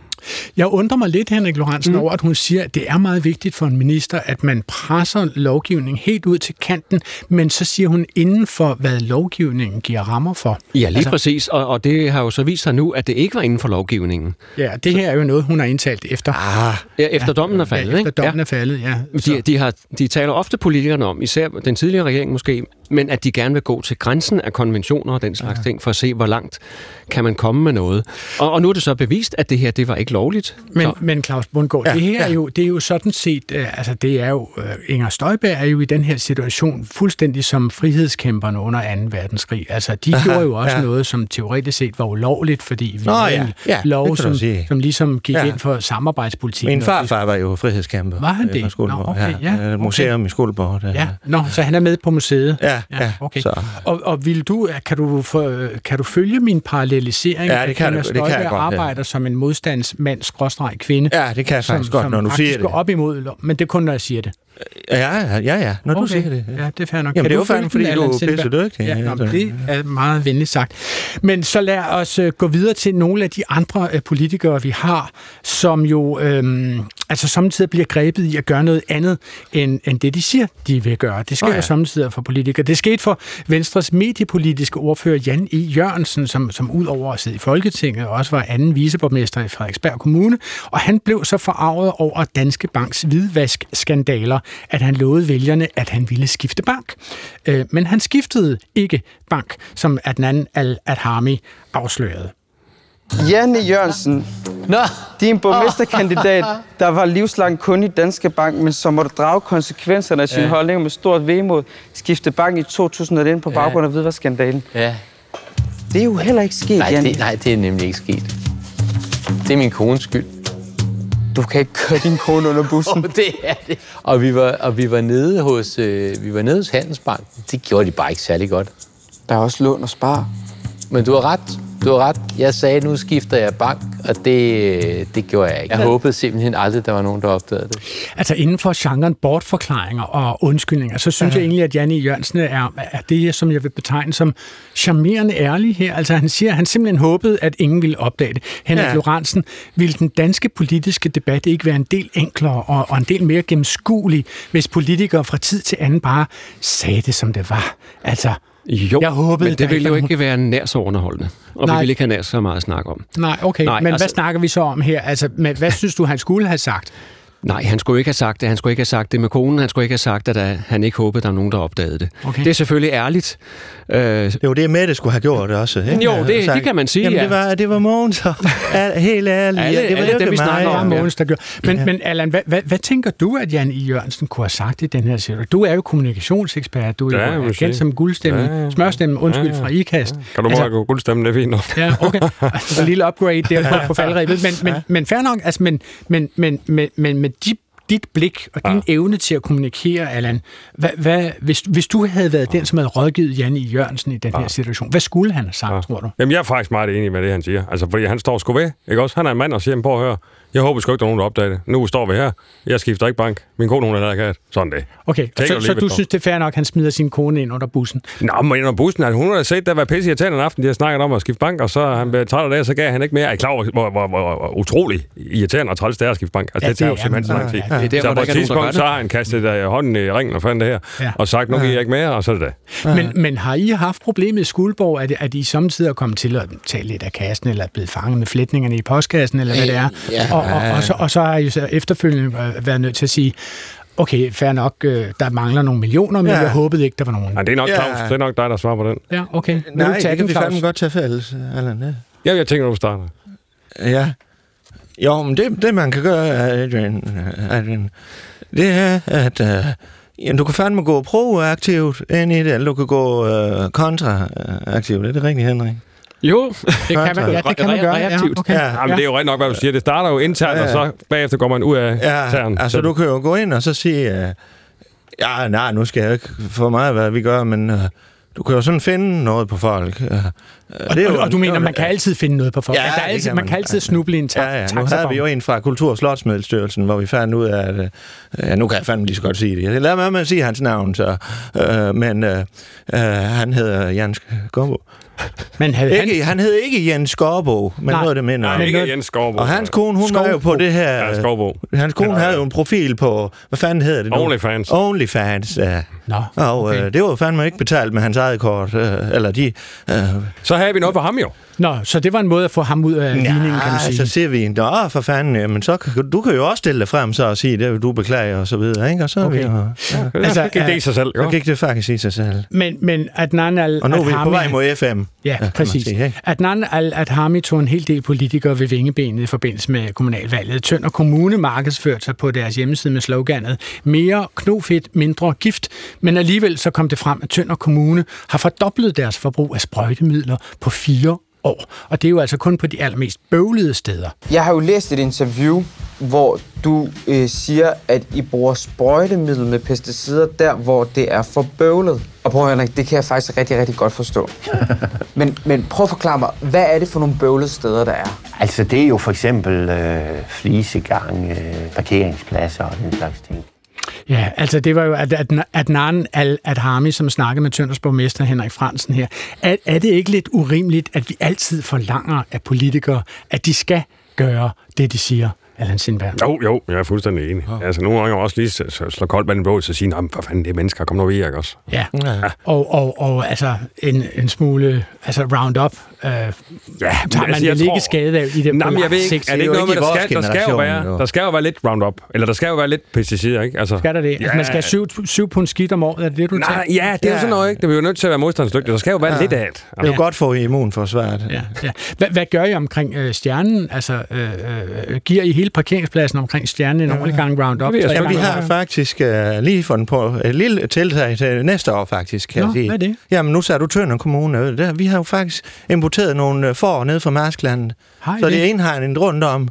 Jeg undrer mig lidt, Henrik Lorentzen, mm. over, at hun siger, at det er meget vigtigt for en minister, at man presser lovgivningen helt ud til kanten, men så siger hun inden for, hvad lovgivningen giver rammer for. Ja, lige altså, præcis, og, og det har jo så vist sig nu, at det ikke var inden for lovgivningen. Ja, det her er jo noget, hun har indtalt efter. Ah, ja, efter ja, dommen er faldet, ja, ikke? Efter dommen ja. er faldet, ja. De, de, har, de taler ofte politikerne om, især den tidligere regering måske, men at de gerne vil gå til grænsen af konventioner og den slags ja. ting, for at se, hvor langt kan man komme med noget. Og, og nu er det så bevist, at det her, det var ikke lovligt. Men, men Claus Bundgaard, ja, det her ja. er jo, det er jo sådan set, øh, altså det er jo, øh, Inger Støjberg er jo i den her situation fuldstændig som frihedskæmperne under anden verdenskrig. Altså de Aha, gjorde jo også ja. noget, som teoretisk set var ulovligt, fordi vi Nå, havde ja. en ja, lov, som, som ligesom gik ja. ind for samarbejdspolitikken. Min farfar var jo frihedskæmper. Var han det? Nå, okay, ja. Okay. Museum i Skuldborg. Der. Ja, Nå, så han er med på museet. Ja, ja okay. Så. Og, og vil du, kan du, for, kan du følge min parallelisering? Ja, det kan, kan Støjberg det kan jeg godt. arbejder ja. som en modstands mand-kvinde. Ja, det kan jeg faktisk som, godt, når du siger det. Som faktisk går op imod, men det er kun, når jeg siger det. Ja, ja, ja, ja. Når okay. du siger det. Ja, ja det er fair nok. Jamen, kan det er jo fandme, fordi du er pisse dygtig. Ja, ja, det er meget venligt sagt. Men så lad os øh, gå videre til nogle af de andre øh, politikere, vi har, som jo øh, altså samtidig bliver grebet i at gøre noget andet, end, end det, de siger, de vil gøre. Det sker oh, ja. jo samtidig for politikere. Det skete for Venstres mediepolitiske ordfører Jan E. Jørgensen, som, som ud over at sidde i Folketinget, og også var anden viceborgmester i Frederiksberg Kommune, og han blev så forarvet over Danske Banks hvidvaskskandaler, at han lovede vælgerne, at han ville skifte bank. Øh, men han skiftede ikke bank, som Adnan Al-Adhami afslørede. Jan E. Jørgensen, Nå. din borgmesterkandidat, der var livslang kunde i Danske Bank, men som måtte drage konsekvenserne af sin ja. holdning med stort vemod, skifte bank i to tusind og et på baggrund af hvidvaskskandalen. Ja. Det er jo heller ikke sket, nej, Jan. Det, nej, det er nemlig ikke sket. Det er min kones skyld. Du kan ikke køre din kone under bussen. Oh, det er det. Og vi var, og vi var nede hos, øh, vi var nede hos Handelsbanken. Det gjorde de bare ikke særlig godt. Der er også lån og spar. Men du har ret. Du har ret. Jeg sagde, nu skifter jeg bank, og det, det gjorde jeg ikke. Jeg håbede simpelthen aldrig, der var nogen, der opdagede det. Altså inden for genren bortforklaringer og undskyldninger, så synes ja. jeg egentlig, at Jan E. Jørgensen er, er det, som jeg vil betegne som charmerende ærlig her. Altså han siger, at han simpelthen håbede, at ingen ville opdage det. Henrik ja. Lorentzen, ville den danske politiske debat ikke være en del enklere og, og en del mere gennemskuelig, hvis politikere fra tid til anden bare sagde det, som det var? Altså... Jo, jeg håbede, men det ville jo ikke være nær så underholdende, og Nej. vi ville ikke have nær så meget at snakke om. Nej, okay, Nej, men altså... hvad snakker vi så om her? Altså, men hvad synes du, han skulle have sagt? Nej, han skulle ikke have sagt det. Han skulle ikke have sagt det med konen. Han skulle ikke have sagt, at der, han ikke håbede, at der var nogen, der opdagede det. Okay. Det er selvfølgelig ærligt. Øh... Jo, det er Mette skulle have gjort det også. Ikke? Jo, det, det kan man sige, Jamen, ja. det var, det var Mogens, helt ærligt. Alle, det var alle, det, vi snakker om, Mogens, der gjorde. Men, ja. men Allan, hvad, hvad, hvad tænker du, at Jan E. Jørgensen kunne have sagt i den her situation? Du er jo kommunikationsekspert. Du er jo ja, kendt som guldstemme, ja, ja. smørstemmen, undskyld, ja, ja. fra Ikast. Kan du altså, meget gå guldstemme, det er fint nok. Ja, okay. Altså, en lille upgrade der på faldrebet. Men, men, men fair nok, altså, men, men, men, men, men, men dit, dit blik og din ja. evne til at kommunikere, Allan, hvad, hvad, hvis, hvis du havde været ja. den, som havde rådgivet Jan E. Jørgensen i den ja. her situation, hvad skulle han have sagt, ja. tror du? Jamen, jeg er faktisk meget enig med det, han siger. Altså, fordi han står sgu ved, ikke også? Han er en mand og siger, prøv at høre, jeg håber sgu ikke, der er nogen, der opdager det. Nu står vi her. Jeg skifter ikke bank. Min kone, hun er der ikke. Sådan det. Okay, så, så, så du synes, det er fair nok, han smider sin kone ind under bussen? Nå, men under bussen, han, hun har set, der var pisse i Italien aften, de har snakket om at skifte bank, og så han blev træt af det, så gav han ikke mere. Er I klar over, hvor, hvor, hvor, hvor utrolig irriterende og træls det er at skifte bank? Altså, ja, det, det er jo simpelthen sådan ting. Ja, så på et tidspunkt, så har han kastet der hånden i ringen og fandt det her, ja. og sagt, nu giver jeg ikke mere, og så er det det. Men, men har I haft problemet i Skuldborg, at, at I samtidig er kommet til at tale lidt af kassen, eller er blevet fanget med flætningerne i postkassen, eller hvad det er? Ja. Og, og, og, så, og så har jeg jo så efterfølgende været nødt til at sige, okay, fair nok, der mangler nogle millioner, men ja. jeg håbede ikke, der var nogen. Ja, det er nok Claus. Ja. Det er nok dig, der svarer på den. Ja, okay. Vil Nej, det kan vi fandme godt tage fælles, Allan. Ja. ja, jeg tænker, du starter. Ja. Jo, men det, det man kan gøre, Adrian, Adrian det er, at uh, jamen, du kan fandme gå proaktivt ind i det, eller du kan gå uh, kontraaktivt. Er det rigtigt, Henrik? Jo, det kan man, ja, det kan man gøre. Ja, okay. ja. Jamen, det er jo ret nok, hvad du siger. Det starter jo internt, ja. og så bagefter går man ud af ja. tern. Altså, du kan jo gå ind og så sige, uh, ja, nej, nu skal jeg ikke for meget, hvad vi gør, men uh, Du kan jo sådan finde noget på folk. Og, og, jo, og du mener, man kan altid finde noget på folk? Ja, der er altid, kan man. man kan altid snuble i en taxa. Ja, ja. Nu havde vi jo en fra Kultur- og Slotsmiddelstyrelsen, hvor vi fandt ud af, at... Ja, nu kan jeg fandme lige så godt sige det. Jeg lader mig med at sige hans navn, så... Øh, men øh, øh, han hedder Jens Skorbo. Men havde ikke, han... han hed ikke Jens Skorbo, men nej, noget af det minder. Nej, ikke Jens Skorbo. Og hans kone, hun Skorbo. var jo på det her... Ja, Skorbo. Hans kone ja, havde jo en profil på... Hvad fanden hedder det nu? Onlyfans. Onlyfans, ja. Nå, og okay. øh, det var jo fandme ikke betalt med hans eget kort. Øh, eller de... Øh... Så havde vi noget for ham jo. Nå, så det var en måde at få ham ud af ligningen, kan man sige. Så siger vi, nå for fanden, jamen, så kan, du kan jo også stille dig frem så og sige, det du beklager og så videre, ikke? Og så okay. vi, og, ja. altså, gik det i sig selv. Så gik det faktisk i sig selv. Men, men Adnan Al-Adhami... Og nu er vi på vej mod F M. Ja, ja præcis. Sige, Adnan Al-Adhami tog en hel del politikere ved vingebenet i forbindelse med kommunalvalget. Tønder Kommune markedsførte sig på deres hjemmeside med sloganet mere knofedt, mindre gift. Men alligevel så kom det frem, at Tønder Kommune har fordoblet deres forbrug af sprøjtemidler på fire år. Og det er jo altså kun på de allermest bøvlede steder. Jeg har jo læst et interview, hvor du øh, siger, at I bruger sprøjtemiddel med pesticider der, hvor det er for bøvlet. Og prøv Henrik, det kan jeg faktisk rigtig, rigtig godt forstå. Men, men prøv at forklare mig, hvad er det for nogle bøvlede steder, der er? Altså det er jo for eksempel øh, flisegang, øh, parkeringspladser og den slags ting. Ja, altså det var jo Adnan Al-Adhami, som snakkede med Tønders borgmester Henrik Fransen her. Er, er det ikke lidt urimeligt, at vi altid forlanger af politikere, at de skal gøre det, de siger? Allan Sindberg. Jo, jo, jeg er fuldstændig enig. Oh. Altså, nogle gange også lige slå koldt vand i blodet, så siger, for fanden, det er mennesker, kom nu ved, ikke også? Ja, ja. Og, og, og altså en, en smule, altså round-up, øh, ja, tager man jo ikke skade af i det. Nej, men jeg ved ikke, er det ikke noget med, der skal, der, skal jo være, jo. der skal jo være lidt round-up, eller der skal jo være lidt pesticider, ikke? Altså, skal der det? Ja. Altså, man skal have syv, syv pund skidt om året, er det det, du tager? Nej, ja, det er jo ja. sådan noget, ikke? Det bliver jo nødt til at være modstandsdygtigt. Der skal jo være ja. lidt af det. Det er jo godt for immunforsvaret. Ja, ja. Hvad, hvad gør I omkring øh, stjernen? Altså, øh, øh, giver I hele parkeringspladsen omkring stjernen en ja. ordentlig gang round-up? Ja, vi har faktisk uh, lige fundet på et lille tiltag til næste år, faktisk, kan Nå, jeg sige. Hvad er det? Jamen, nu sagde du Tønder Kommune. Der, vi har jo faktisk importeret nogle får ned fra Marsklandet. Hej, så det, det er enhegnet rundt om.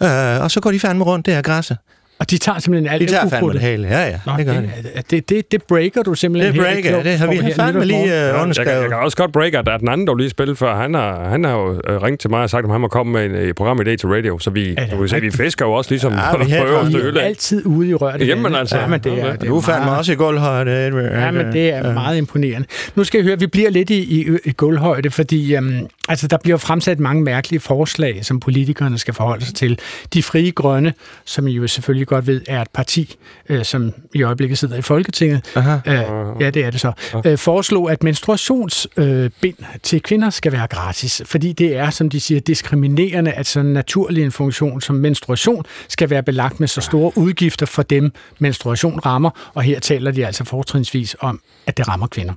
Uh, og så går de fandme rundt det her græsset. Og de tager simpelthen alt de tager fandme det hele, ja, ja. Nå, det gør det. Det, det. Det breaker du simpelthen. Det breaker, klog, det har vi her fandme lige uh, underskrevet. Jeg, jeg, jeg kan også godt breaker, at der er den anden, der lige spillet før. Han har, han har jo ringet til mig og sagt, at han må komme med en uh, programidé til radio. Så vi, du se, vi fisker jo også ligesom... Ja, vi er altid ude i røret. Jamen altså. Ja, men det er, det er du fandme meget... også i gulvhøjde. Ja, men det er ja. meget imponerende. Nu skal I høre, vi bliver lidt i, i, i gulvhøjde, fordi um, altså, der bliver fremsat mange mærkelige forslag, som politikerne skal forholde sig til. De frie grønne, som I jo selvfølgelig godt ved, er et parti, øh, som i øjeblikket sidder i Folketinget. Aha. Øh, ja, det er det så. Øh, foreslog, at menstruationsbind øh, til kvinder skal være gratis, fordi det er, som de siger, diskriminerende, at sådan naturlig en funktion som menstruation skal være belagt med så store udgifter for dem, menstruation rammer, og her taler de altså fortrinsvis om, at det rammer kvinder.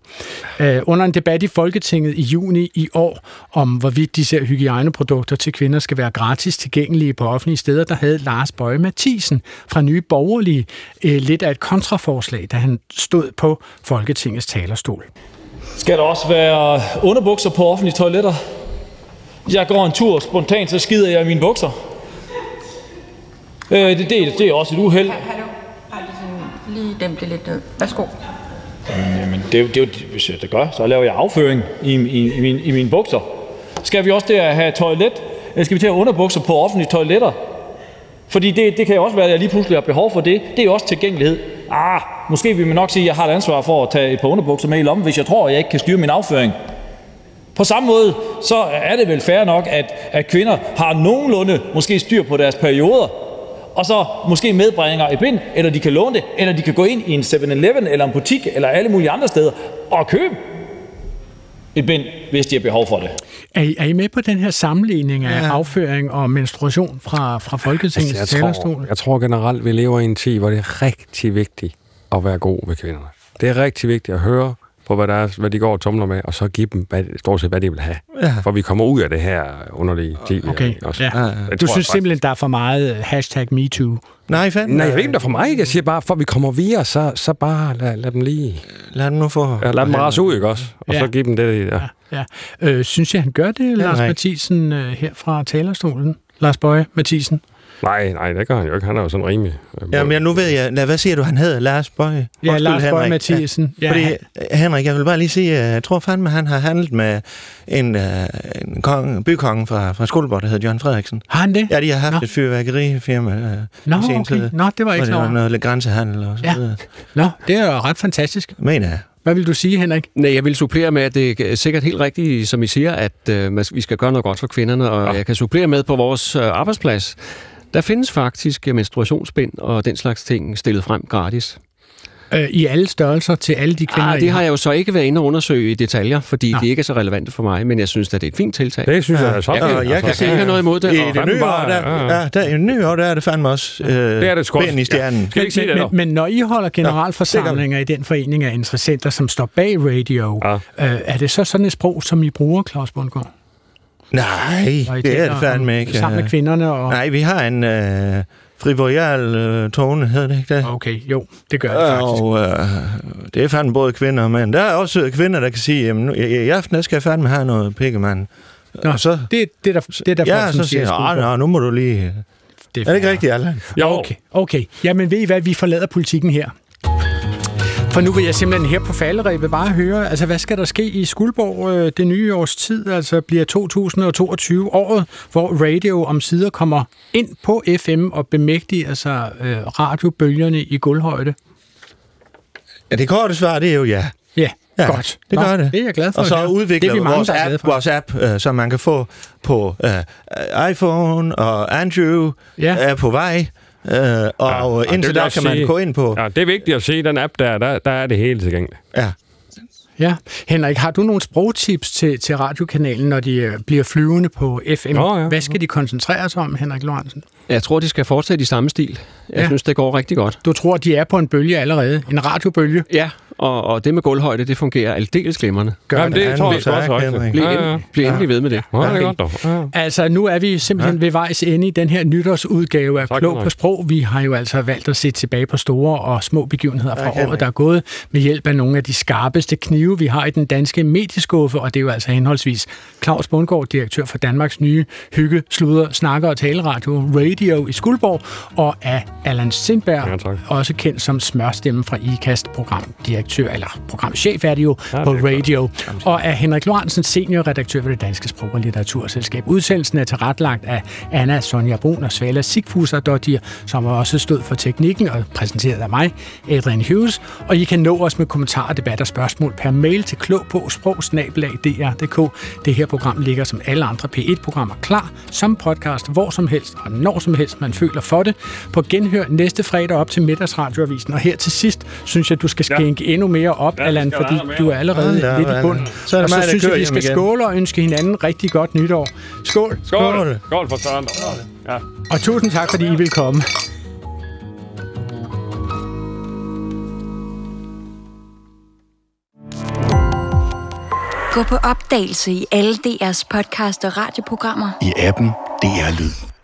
Øh, under en debat i Folketinget i juni i år, om hvorvidt disse hygiejneprodukter til kvinder skal være gratis tilgængelige på offentlige steder, der havde Lars Boje Mathiesen fra Nye Borgerlige øh, lidt af et kontraforslag, da han stod på Folketingets talerstol. Skal der også være underbukser på offentlige toiletter? Jeg går en tur, spontant så skider jeg i mine bukser. Øh, det, det, det er også et uheld. Hallo, bare lige dæmpe det lidt ned. Værsgo. Jamen, det er jo det, hvis jeg det gør, så laver jeg afføring i, i, i, mine, i mine bukser. Skal vi også der have toilet? Eller skal vi til at have underbukser på offentlige toiletter? Fordi det, det kan jo også være, at jeg lige pludselig har behov for det. Det er jo også tilgængelighed. Ah, måske vil man nok sige, at jeg har et ansvar for at tage et par underbukser med i lommen, hvis jeg tror, at jeg ikke kan styre min afføring. På samme måde, så er det vel fair nok, at, at kvinder har nogenlunde måske styr på deres perioder, og så måske medbringer et bind, eller de kan låne det, eller de kan gå ind i en syv eleven eller en butik, eller alle mulige andre steder, og købe et bind, hvis de har behov for det. Er I, er I med på den her sammenligning af ja. afføring og menstruation fra, fra Folketingets altså, talerstol? Jeg, jeg tror generelt, vi lever i en tid, hvor det er rigtig vigtigt at være god ved kvinderne. Det er rigtig vigtigt at høre på, hvad, der er, hvad de går og tumler med, og så give dem hvad, stort set, hvad de vil have. Ja. For vi kommer ud af det her underlige tid. Okay. Også. Ja. Ja, ja. Du synes faktisk simpelthen, der er for meget hashtag MeToo? Nej, fanden. Nej, jeg ved ikke, der er for mig. Jeg siger bare, for vi kommer videre, så, så bare lad, lad dem lige... Lad dem nu få... Ja, lad dem rase ud, ikke også? Og ja. så give dem det der. Ja. Ja. Øh, synes jeg, han gør det, Lars ja, Mathiesen, her fra talerstolen? Lars Boje Mathiesen? Nej, nej, det gør han jo ikke. Han er jo sådan rimelig... Øh, ja, men nu ved jeg... Hvad siger du, han hedder? Lars Boje? Ja, Undskyld, Lars Boje Mathiesen. Ja. Fordi, Henrik, jeg vil bare lige sige, jeg tror fandme, han har handlet med en, en, konge, en bykonge fra, fra Skuldborg, der hedder Jan Frederiksen. Har han det? Ja, de har haft Nå. et fyrværkerifirma. Øh, Nå, okay. Nå, det var ikke noget. Det var noget grænsehandel og så videre. Ja. Nå, det er jo ret fantastisk. Mener jeg. Hvad vil du sige, Henrik? Nej, jeg vil supplere med, at det er sikkert helt rigtigt, som I siger, at øh, vi skal gøre noget godt for kvinderne, og ja. jeg kan supplere med på vores øh, arbejdsplads. Der findes faktisk menstruationsbind og den slags ting stillet frem gratis. Øh, I alle størrelser til alle de kvinder? Ah, det har jeg jo så ikke været inde og undersøge i detaljer, fordi ja. det ikke er så relevant for mig, men jeg synes, at det er et fint tiltag. Det synes ja. jeg er sådan. Jeg kan, jeg jeg kan se, ikke have noget imod det. I det nye år, der, ja. der, i det nye år, der er det fandme også øh, det er det ben i stjernen. Ja. Skal ikke sige det, men, men når I holder generalforsamlinger ja, i den forening af interessenter, som står bag radio, ja. øh, er det så sådan et sprog, som I bruger, Claus Bundgaard? Nej, det, det er det fandme ikke. Sammen med kvinderne og... Nej, vi har en... Øh, Frivorial øh, tone, hedder det ikke det? Okay, jo, det gør det faktisk. Og øh, det er fandme både kvinder og mænd. Der er også kvinder, der kan sige, jamen, nu, i, i aften skal jeg fandme have noget pikkemand. Nå, så, det, det er der, det er der ja, folk, som så siger, nej, nej, nu må du lige... Det er, er det ikke rigtigt, Allan? Jo, okay. okay. Jamen, ved I hvad, vi forlader politikken her. For nu vil jeg simpelthen her på falderebet bare høre, altså hvad skal der ske i Skuldborg øh, det nye års tid, altså bliver to tusind og toogtyve året, hvor radio omsider kommer ind på F M og bemægtiger sig øh, radiobølgerne i guldhøjde? Ja, det korte svar, det er jo ja. Ja, ja godt. Det gør Nå, det. Det er jeg glad for. Og så udvikler vi vores app, vores app øh, som man kan få på øh, iPhone og Android ja. er på vej. Øh, og, ja, og indtil der kan sige, man gå ind på... Ja, det er vigtigt at se, den app, der, der, der er det hele tilgængeligt. Ja. Ja. Henrik, har du nogle sprogtips til, til radiokanalen, når de bliver flyvende på F M? Oh, ja. Hvad skal de koncentrere sig om, Henrik Lorentzen? Jeg tror, de skal fortsætte i samme stil. Jeg ja. synes, det går rigtig godt. Du tror, de er på en bølge allerede? En radiobølge? Ja, og, og det med gulvhøjde, det fungerer aldeles glimrende. Gør Jamen, det, det tror jeg også. Bliv ja, ja. Bliv endelig ved med det. Ja, det er godt, dog. Ja. Altså, nu er vi simpelthen ja. ved vejs ende i den her nytårsudgave af Klog på Sprog. Vi har jo altså valgt at se tilbage på store og små begivenheder fra ja, året, der er gået med hjælp af nogle af de skarpeste knive, vi har i den danske medieskuffe, og det er jo altså henholdsvis Claus Bundgaard, direktør for Danmarks nye hygge, sluder, snakker og taleradio, Radio i Skuldborg, og af Allan Sindberg, ja, også kendt som smørstemmen fra Ikast, programdirektør, eller programchef er det jo, ja, på det radio, godt. Og af Henrik Lorentzen, seniorredaktør for Det Danske Sprog og Litteraturselskab. Udsendelsen er tilrettelagt af Anna Sonja Brun og Svala Sigfuser, som også stod for teknikken og præsenteret af mig, Adrian Hughes, og I kan nå os med kommentarer, debatter og spørgsmål per mail til klog på sprog snabel-a d r punktum d k. Det her program ligger som alle andre P et-programmer klar som podcast, hvor som helst og når som helst man føler for det. På genhør næste fredag op til middagsradioavisen. Og her til sidst synes jeg, du skal skænke ja. endnu mere op, ja, Allan, fordi du er allerede ja, lidt i bund. Så og så synes jeg, vi skal skåle og ønske hinanden rigtig godt nytår. Skål! Skål, Skål. Skål for Søren. Ja. Og tusind tak, fordi I vil komme. Gå på opdagelse i alle D R's podcast og radioprogrammer. I appen D R Lyd.